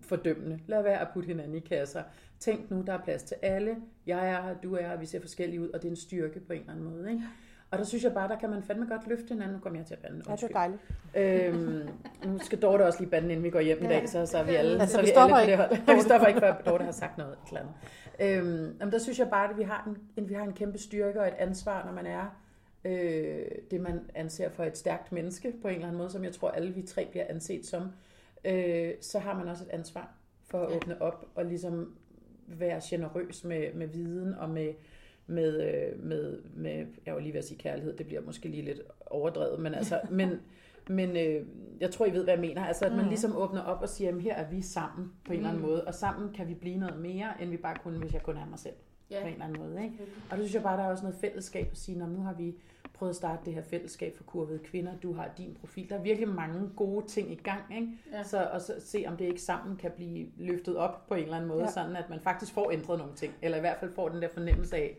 fordømmende, lad være at putte hinanden i kasser, tænk nu, der er plads til alle, jeg er her, du er her, vi ser forskellige ud, og det er en styrke på en eller anden måde, ikke? Og der synes jeg bare, der kan man fandme godt løfte hinanden. Nu kommer jeg til at bande. Ja, det er dejligt. Øhm, nu skal Dorthe også lige bande, inden vi går hjem ja. i dag, så, så er vi alle, altså, så vi vi alle på det hold. Vi stopper ikke, før Dorthe har sagt noget eller andet. Øhm, der synes jeg bare, at vi har, en, vi har en kæmpe styrke og et ansvar, når man er øh, det, man anser for et stærkt menneske på en eller anden måde, som jeg tror, alle vi tre bliver anset som. Øh, så har man også et ansvar for at ja. åbne op og ligesom være generøs med, med viden og med... Med, med, med, jeg var lige ved at sige kærlighed, det bliver måske lige lidt overdrevet, men altså, men, men øh, jeg tror, I ved, hvad jeg mener, altså at man mm. ligesom åbner op og siger, jamen her er vi sammen på en mm. eller anden måde, og sammen kan vi blive noget mere, end vi bare kunne, hvis jeg kun er mig selv, yeah. på en eller anden måde, ikke? Og det synes jeg bare, der er også noget fællesskab at sige, nu har vi prøvet at starte det her fællesskab for kurvede kvinder, du har din profil, der er virkelig mange gode ting i gang, ikke? Ja. Så, og så se, om det ikke sammen kan blive løftet op på en eller anden måde, ja. sådan at man faktisk får ændret nogle ting, eller i hvert fald får den der fornemmelse af,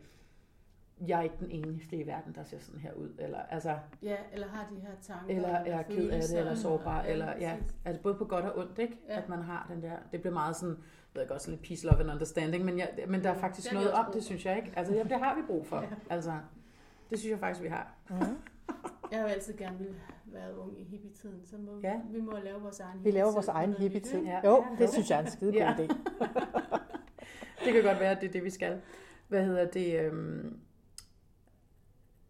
jeg er ikke den eneste i verden, der ser sådan her ud, eller altså... Ja, eller har de her tanker, eller er ked af det, eller sårbar, eller ja, ja, altså både på godt og ondt, ikke? Ja. At man har den der, det bliver meget sådan, jeg ved godt, sådan lidt peace, love and understanding, men, jeg, men der er faktisk noget om, det synes jeg, ikke? Altså, jamen, det har vi brug for, ja. altså, det synes jeg faktisk, vi har. Mm-hmm. Jeg har jo altid gerne ville være ung i hippietiden, så må, ja. vi må lave vores egen hippietid. Vi laver vores egen hippietid, ja. jo, ja, det ja. synes jeg er en skide god ja. idé. Det kan godt være, at det er det, vi skal. Hvad hedder det... Øhm,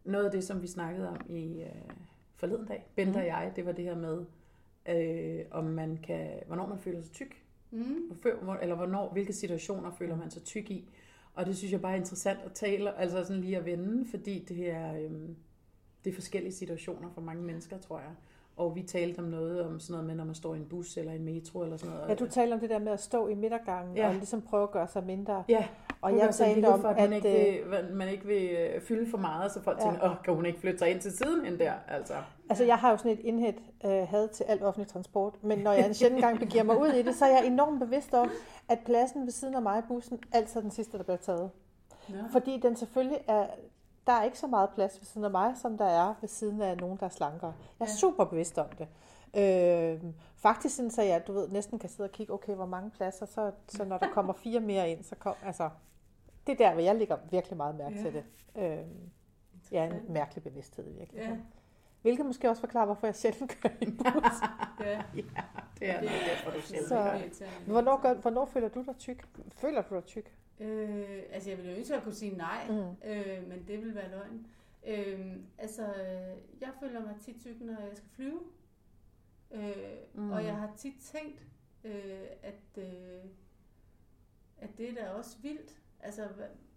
Noget af det, som vi snakkede om i øh, forleden dag, Bente mm. og jeg, det var det her med, øh, om man kan, hvornår man føler sig tyk, mm. eller hvornår, hvilke situationer føler man sig tyk i. Og det synes jeg bare er interessant at tale, altså sådan lige at vende, fordi det er, øh, det er forskellige situationer for mange mennesker, tror jeg. Og vi talte om noget om sådan noget med, når man står i en bus eller en metro eller sådan noget. Ja, du talte om det der med at stå i midtergangen, ja, og ligesom prøve at gøre sig mindre. Ja, og jeg talte om, for, at, at man, ikke vil, man ikke vil fylde for meget, så folk, ja, tænker, åh, kan hun ikke flytte sig ind til siden end der? Altså, altså jeg har jo sådan et indhæt øh, had til alt offentlig transport, men når jeg en sjældent gang begiver mig ud i det, så er jeg enormt bevidst om, at pladsen ved siden af mig i bussen altid er den sidste, der bliver taget. Ja. Fordi den selvfølgelig er... Der er ikke så meget plads ved siden af mig, som der er ved siden af nogen, der er slankere. Jeg er, ja, super bevidst om det. Øh, faktisk synes jeg, at du ved, næsten kan sidde og kigge, okay, hvor mange pladser, så, så når der kommer fire mere ind, så kom, altså, det er der, hvor jeg lægger virkelig meget mærke, ja, til det. Øh, ja, en mærkelig bevidsthed virkelig. Ja. Hvilket måske også forklarer, hvorfor jeg sjældent kører i bus. Ja, ja, det er det, derfor du sjældent kører. Hvornår, gør, hvornår føler du dig tyk? Føler du dig tyk? Øh, altså jeg ville jo ønske at kunne sige nej, mm. øh, men det ville være løgn. Øh, altså jeg føler mig tit tyk, når jeg skal flyve, øh, mm. og jeg har tit tænkt, øh, at, øh, at det er da også vildt, altså,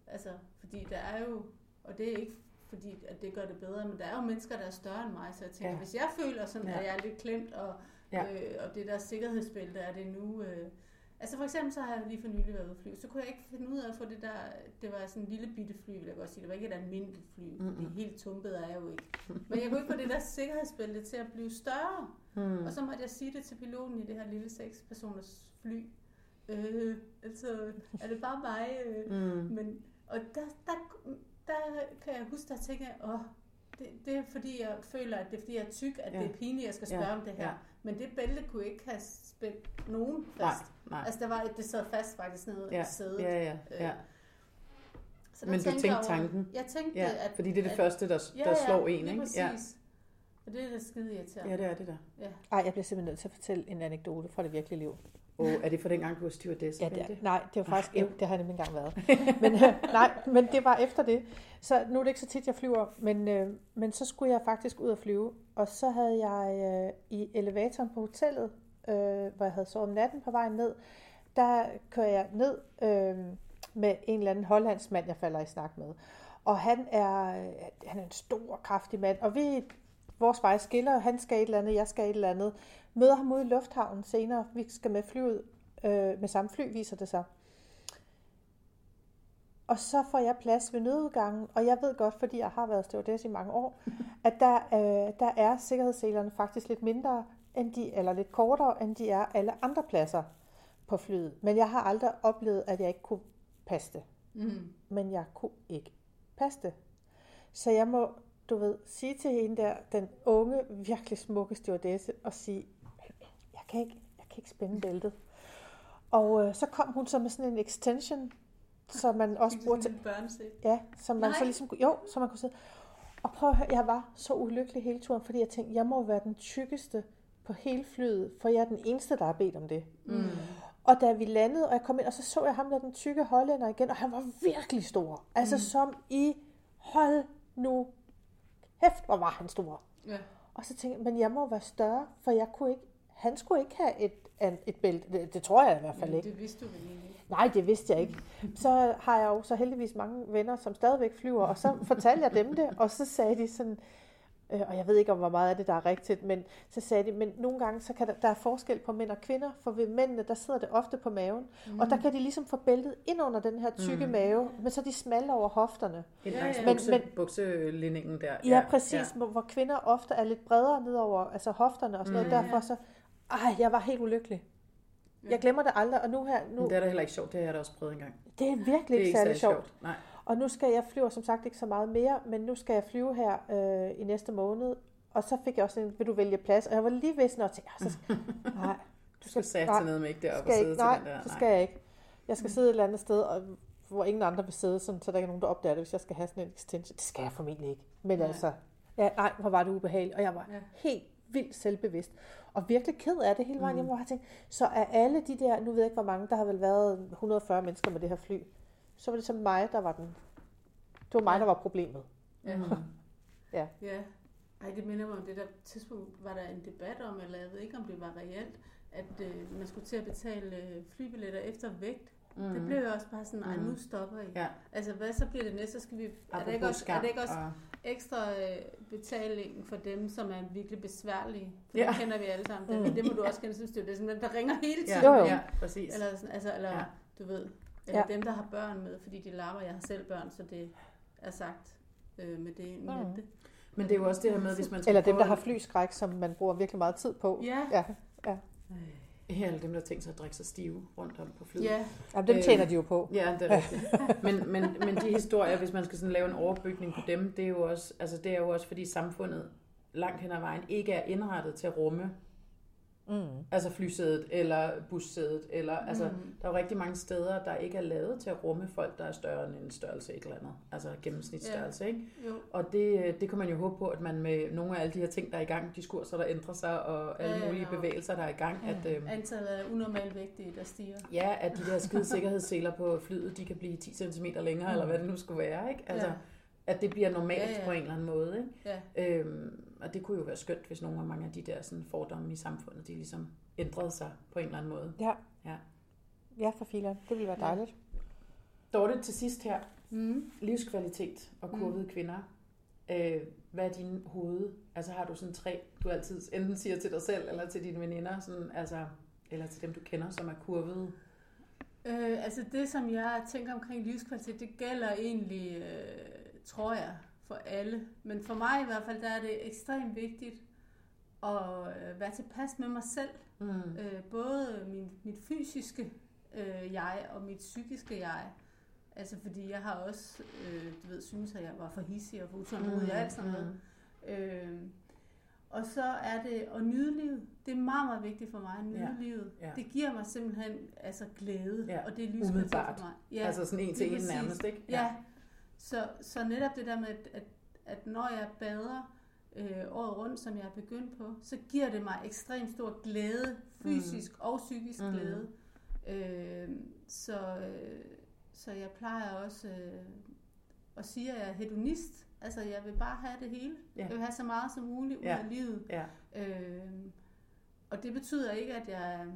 altså fordi der er jo, og det er ikke fordi at det gør det bedre, men der er jo mennesker, der er større end mig, så jeg tænker, ja, hvis jeg føler sådan, ja, at jeg er lidt klemt, og, ja, øh, og det der sikkerhedsbælte er det nu... Øh, Altså for eksempel, så har jeg lige for nylig været ude at flyve, så kunne jeg ikke finde ud af at få det der, det var sådan en lille bitte fly, vil jeg godt sige, det var ikke et almindeligt fly, mm-hmm. det helt tumpede er jeg jo ikke, men jeg kunne ikke få det der sikkerhedsbælte til at blive større, mm. og så måtte jeg sige det til piloten i det her lille seks personers fly, øh, altså er det bare mig, øh, mm. men, og der, der, der kan jeg huske, der tænker jeg, åh, det, det er fordi jeg føler, at det er fordi jeg er tyk, at, ja, det er pinligt, jeg skal spørge, ja, om det her. Ja. Men det bælte kunne ikke have spændt nogen fast. Nej, nej. Altså, der var, det sad fast faktisk nede, ja, i sædet. Ja, ja, ja. Så men du tænkte over, tanken? Jeg tænkte, ja, at... Fordi det er det at, første, der, der, ja, slår, ja, en, ikke? Præcis. Ja, præcis. Og det er da skide irriterende. Ja, det er det der. Ja. Ej, jeg bliver simpelthen nødt til at fortælle en anekdote fra det virkelige liv. Åh, oh, er det fra dengang, du var stewardess? Ja, det er, nej, det var faktisk... Ah, det har jeg nemlig engang været. Men, nej, men det var efter det. Så nu er det ikke så tit, jeg flyver, men, øh, men så skulle jeg faktisk ud og flyve. Og så havde jeg øh, i elevatoren på hotellet, øh, hvor jeg havde sovet om natten på vejen ned, der kører jeg ned øh, med en eller anden hollandsk mand, jeg falder i snak med. Og han er, øh, han er en stor, kraftig mand, og vi... Vores veje skiller, han skal et eller andet, jeg skal et eller andet. Møder ham ude i lufthavnen senere. Vi skal med flyet, øh, med samme fly, viser det sig. Og så får jeg plads ved nødudgangen, og jeg ved godt, fordi jeg har været stewardess i mange år, at der, øh, der er sikkerhedsselerne faktisk lidt mindre, end de, eller lidt kortere, end de er alle andre pladser på flyet. Men jeg har aldrig oplevet, at jeg ikke kunne passe det. Mm. Men jeg kunne ikke passe det. Så jeg må... du ved, sige til hende der, den unge, virkelig smukke stewardesse, og sige, jeg kan ikke, jeg kan ikke spænde bæltet. Og øh, så kom hun så med sådan en extension, som man også bruger til... Ja, som man, nej, så ligesom... Jo, som man kunne sidde... Og prøv at høre, jeg var så ulykkelig hele turen, fordi jeg tænkte, jeg må være den tykkeste på hele flyet, for jeg er den eneste, der har bedt om det. Mm. Og da vi landede, og jeg kom ind, og så så jeg ham der, den tykke hollænder igen, og han var virkelig stor. Altså mm. som i, hold nu... Hæft, hvor var han stor. Ja. Og så tænkte jeg, men jeg må være større, for jeg kunne ikke, han skulle ikke have et, et, et bælte. Det, det tror jeg i hvert fald ikke. Ja, det vidste du vel ikke? Nej, det vidste jeg ikke. Så har jeg jo så heldigvis mange venner, som stadigvæk flyver, og så fortalte jeg dem det, og så sagde de sådan, øh, og jeg ved ikke, om hvor meget af det, der er rigtigt, men så sagde de, men nogle gange, så kan der, der er forskel på mænd og kvinder, for ved mændene, der sidder det ofte på maven, mm. og der kan de ligesom få bæltet ind under den her tykke mm. mave, men så de smalle over hofterne. En langs ja, ja. bukse, men, men, bukselinningen der. Ja, ja præcis, ja. Hvor kvinder ofte er lidt bredere nedover, altså hofterne og sådan mm. noget, derfor så, ej, jeg var helt ulykkelig. Ja. Jeg glemmer det aldrig, og nu her... Nu, det er da heller ikke sjovt, det har jeg da også prøvet engang. Det er virkelig det er ikke særlig sjovt. sjovt. Nej. Og nu skal jeg flyve, som sagt ikke så meget mere, men nu skal jeg flyve her øh, i næste måned. Og så fik jeg også en, vil du vælge plads? Og jeg var lige ved sådan noget til, så skal, nej. Du skal sætte dig ned med ikke deroppe og sidde ikke, nej, til den der. Nej, så skal jeg ikke. Jeg skal sidde et eller andet sted, og, hvor ingen andre vil sidde, sådan, så der ikke er nogen, der opdager det, hvis jeg skal have sådan en extension. Det skal jeg formentlig ikke. Men nej. altså, ja, nej, hvor var det ubehageligt. Og jeg var ja. helt vildt selvbevidst. Og virkelig ked af det hele vejen. Mm. Jeg må tænke, så er alle de der, nu ved jeg ikke hvor mange, der har vel været et hundrede og fyrre mennesker med det her fly. Så var det så mig, der var den. Det var mig, ja. der var problemet. Ja. ja. ja. Ej, det minder mig om det der tidspunkt, var der en debat om, eller jeg ved ikke, om det var reelt, at øh, man skulle til at betale flybilletter efter vægt. Mm. Det blev jo også bare sådan, ej, nu stopper I. Ja. Altså, hvad så bliver det næste? Så skal vi... Er det ikke også, er det ikke også, ekstra betalingen for dem, som er virkelig besværlige. For ja. Det kender vi alle sammen. Mm. Det må du også kende, synes du. Det er sådan dem, der ringer hele tiden. Ja, jo, jo. Ja, præcis. Eller, sådan, altså, eller ja. Du ved, eller ja. Dem, der har børn med, fordi de larmer. Jeg har selv børn, så det er sagt øh, med det i mm. hente. Men det er jo også det her med, hvis man... Eller dem, der har flyskræk, som man bruger virkelig meget tid på. Ja. Ja. Ja. Her er dem, der tænker sig at drikke sig stive rundt om på flyet. Yeah. Ja, dem tjener øh, de jo på. Ja, det er rigtigt. men, men, men de historier, hvis man skal sådan lave en overbygning på dem, det er jo også, altså det er jo også fordi samfundet langt hen ad vejen ikke er indrettet til at rumme mm. altså flysædet eller bussædet. Eller, altså, mm. Der er jo rigtig mange steder, der ikke er lavet til at rumme folk, der er større end en størrelse et eller andet. Altså gennemsnitsstørrelse. Yeah. Ikke? Og det, det kan man jo håbe på, at man med nogle af alle de her ting, der er i gang, diskurser, der ændrer sig, og alle mulige yeah, no. bevægelser, der er i gang. Yeah. At, øh, antallet af unormalt vægtige, der stiger. Ja, at de der skide sikkerhedsseler på flyet, de kan blive ti centimeter længere, mm. eller hvad det nu skulle være. Ikke? Altså, yeah. At det bliver normalt yeah, yeah. på en eller anden måde. Ikke? Yeah. Øhm, og det kunne jo være skønt, hvis nogle af mange af de der sådan, fordomme i samfundet, de ligesom ændrede sig på en eller anden måde. Ja, ja. Ja for filer. Det ville være dejligt. Ja. Dorthe, til sidst her. Mm. Livskvalitet og kurvede mm. kvinder. Øh, hvad er din hoved? Altså har du sådan tre, du altid enten siger til dig selv, eller til dine veninder, sådan, altså, eller til dem, du kender, som er kurvede? Øh, altså det, som jeg tænker omkring livskvalitet, det gælder egentlig, øh, tror jeg, for alle. Men for mig i hvert fald, der er det ekstremt vigtigt at være tilpas med mig selv. Mm. Øh, både min, mit fysiske øh, jeg og mit psykiske jeg. Altså fordi jeg har også, øh, du ved, synes at jeg var for hissig og for utålmodig mm. og alt sådan noget. Mm. Øh, og så er det at nyde livet. Det er meget, meget vigtigt for mig at nyde ja. Livet. Ja. Det giver mig simpelthen altså glæde, ja. Og det er livskvalitet for mig. Ja, altså sådan en til en nærmest, ikke? Ja. Ja. Så, så netop det der med, at, at, at når jeg bader øh, året rundt, som jeg er begyndt på, så giver det mig ekstremt stor glæde, fysisk mm. og psykisk mm. glæde. Øh, så, øh, så jeg plejer også øh, at sige, at jeg er hedonist. Altså jeg vil bare have det hele. Yeah. Jeg vil have så meget som muligt ud yeah. af livet. Yeah. Øh, og det betyder ikke, at jeg...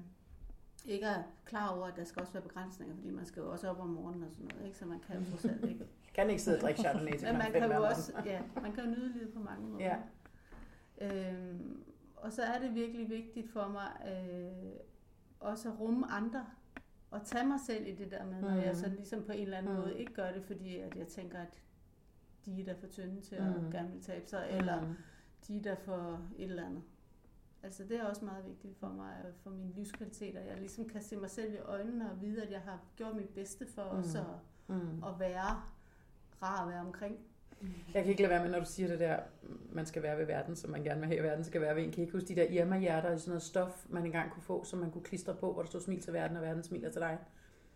ikke er klar over, at der skal også være begrænsninger, fordi man skal jo også op om morgenen og sådan noget, ikke? Så man kan jo selv ikke. Kan ikke sidde og drikke chardonnay til man, man kan jo også, ja, man kan jo nyde livet på mange måder. Ja. Øhm, og så er det virkelig vigtigt for mig øh, også at rumme andre og tage mig selv i det der med, når mm-hmm. jeg så ligesom på en eller anden mm-hmm. måde ikke gør det, fordi at jeg tænker, at de er der for tynde til at mm-hmm. gerne vil tabe sig, eller mm-hmm. de er der for et eller andet. Altså det er også meget vigtigt for mig, for min livskvalitet, at jeg ligesom kan se mig selv i øjnene og vide, at jeg har gjort mit bedste for mm. også at, mm. at være rar at være omkring. Jeg kan ikke lade være med, når du siger det der, man skal være ved verden, som man gerne vil have i verden, skal være ved en. Kan I ikke huske de der Irma-hjerter og sådan noget stof, man engang kunne få, som man kunne klistre på, hvor der stod smil til verden, og verden smiler til dig?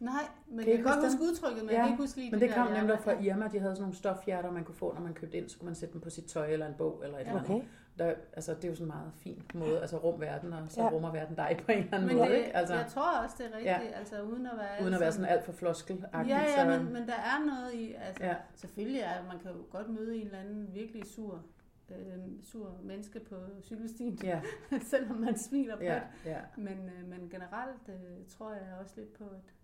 Nej, men kan jeg kan godt huske udtrykket, men ja, jeg kan ikke huske lige men det, det der. Men det kom nemlig fra Irma, de havde sådan nogle stofhjerter, man kunne få, når man købte ind, så kunne man sætte dem på sit tøj eller en bog eller et ja. Eller andet. Der, altså, det er jo sådan en meget fin måde, altså rum verden, og så ja. Rummer verden dig på en eller anden men måde. Det, ikke? Altså, jeg tror også, det er rigtigt, ja. Altså uden at være... Uden at være sådan alt for floskelagtigt. Ja, ja, men, men der er noget i, altså ja. Selvfølgelig er, man kan jo godt møde en eller anden virkelig sur, øh, sur menneske på cykelstien, ja. Selvom man smiler på ja. Det. Ja. Men, øh, men generelt øh, tror jeg også lidt på, at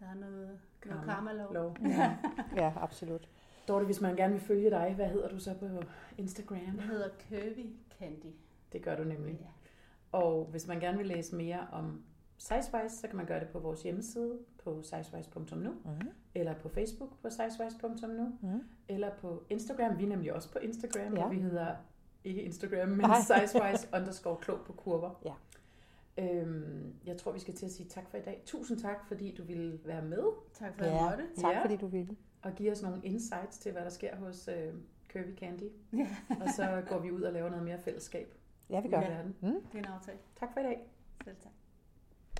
der er noget karma-lov. Lov. Ja. Ja, absolut. Dorthe, hvis man gerne vil følge dig, hvad hedder du så på Instagram? Jeg hedder Curvy Candy. Det gør du nemlig. Ja. Og hvis man gerne vil læse mere om SizeWise, så kan man gøre det på vores hjemmeside på sizewise punktum nu, mm-hmm. eller på Facebook på sizewise punktum nu, mm-hmm. eller på Instagram. Vi er nemlig også på Instagram, ja. Vi hedder ikke Instagram, men sizewise underscore klog på kurver. Ja. Øhm, jeg tror, vi skal til at sige tak for i dag. Tusind tak, fordi du ville være med. Tak for at ja, måtte. Tak, ja. Fordi du ville. Og give os nogle insights til, hvad der sker hos øh, Curvy Candy. Ja. Og så går vi ud og laver noget mere fællesskab. Ja, vi gør det. Mm. Det er en aftale. Tak for i dag. Selv tak.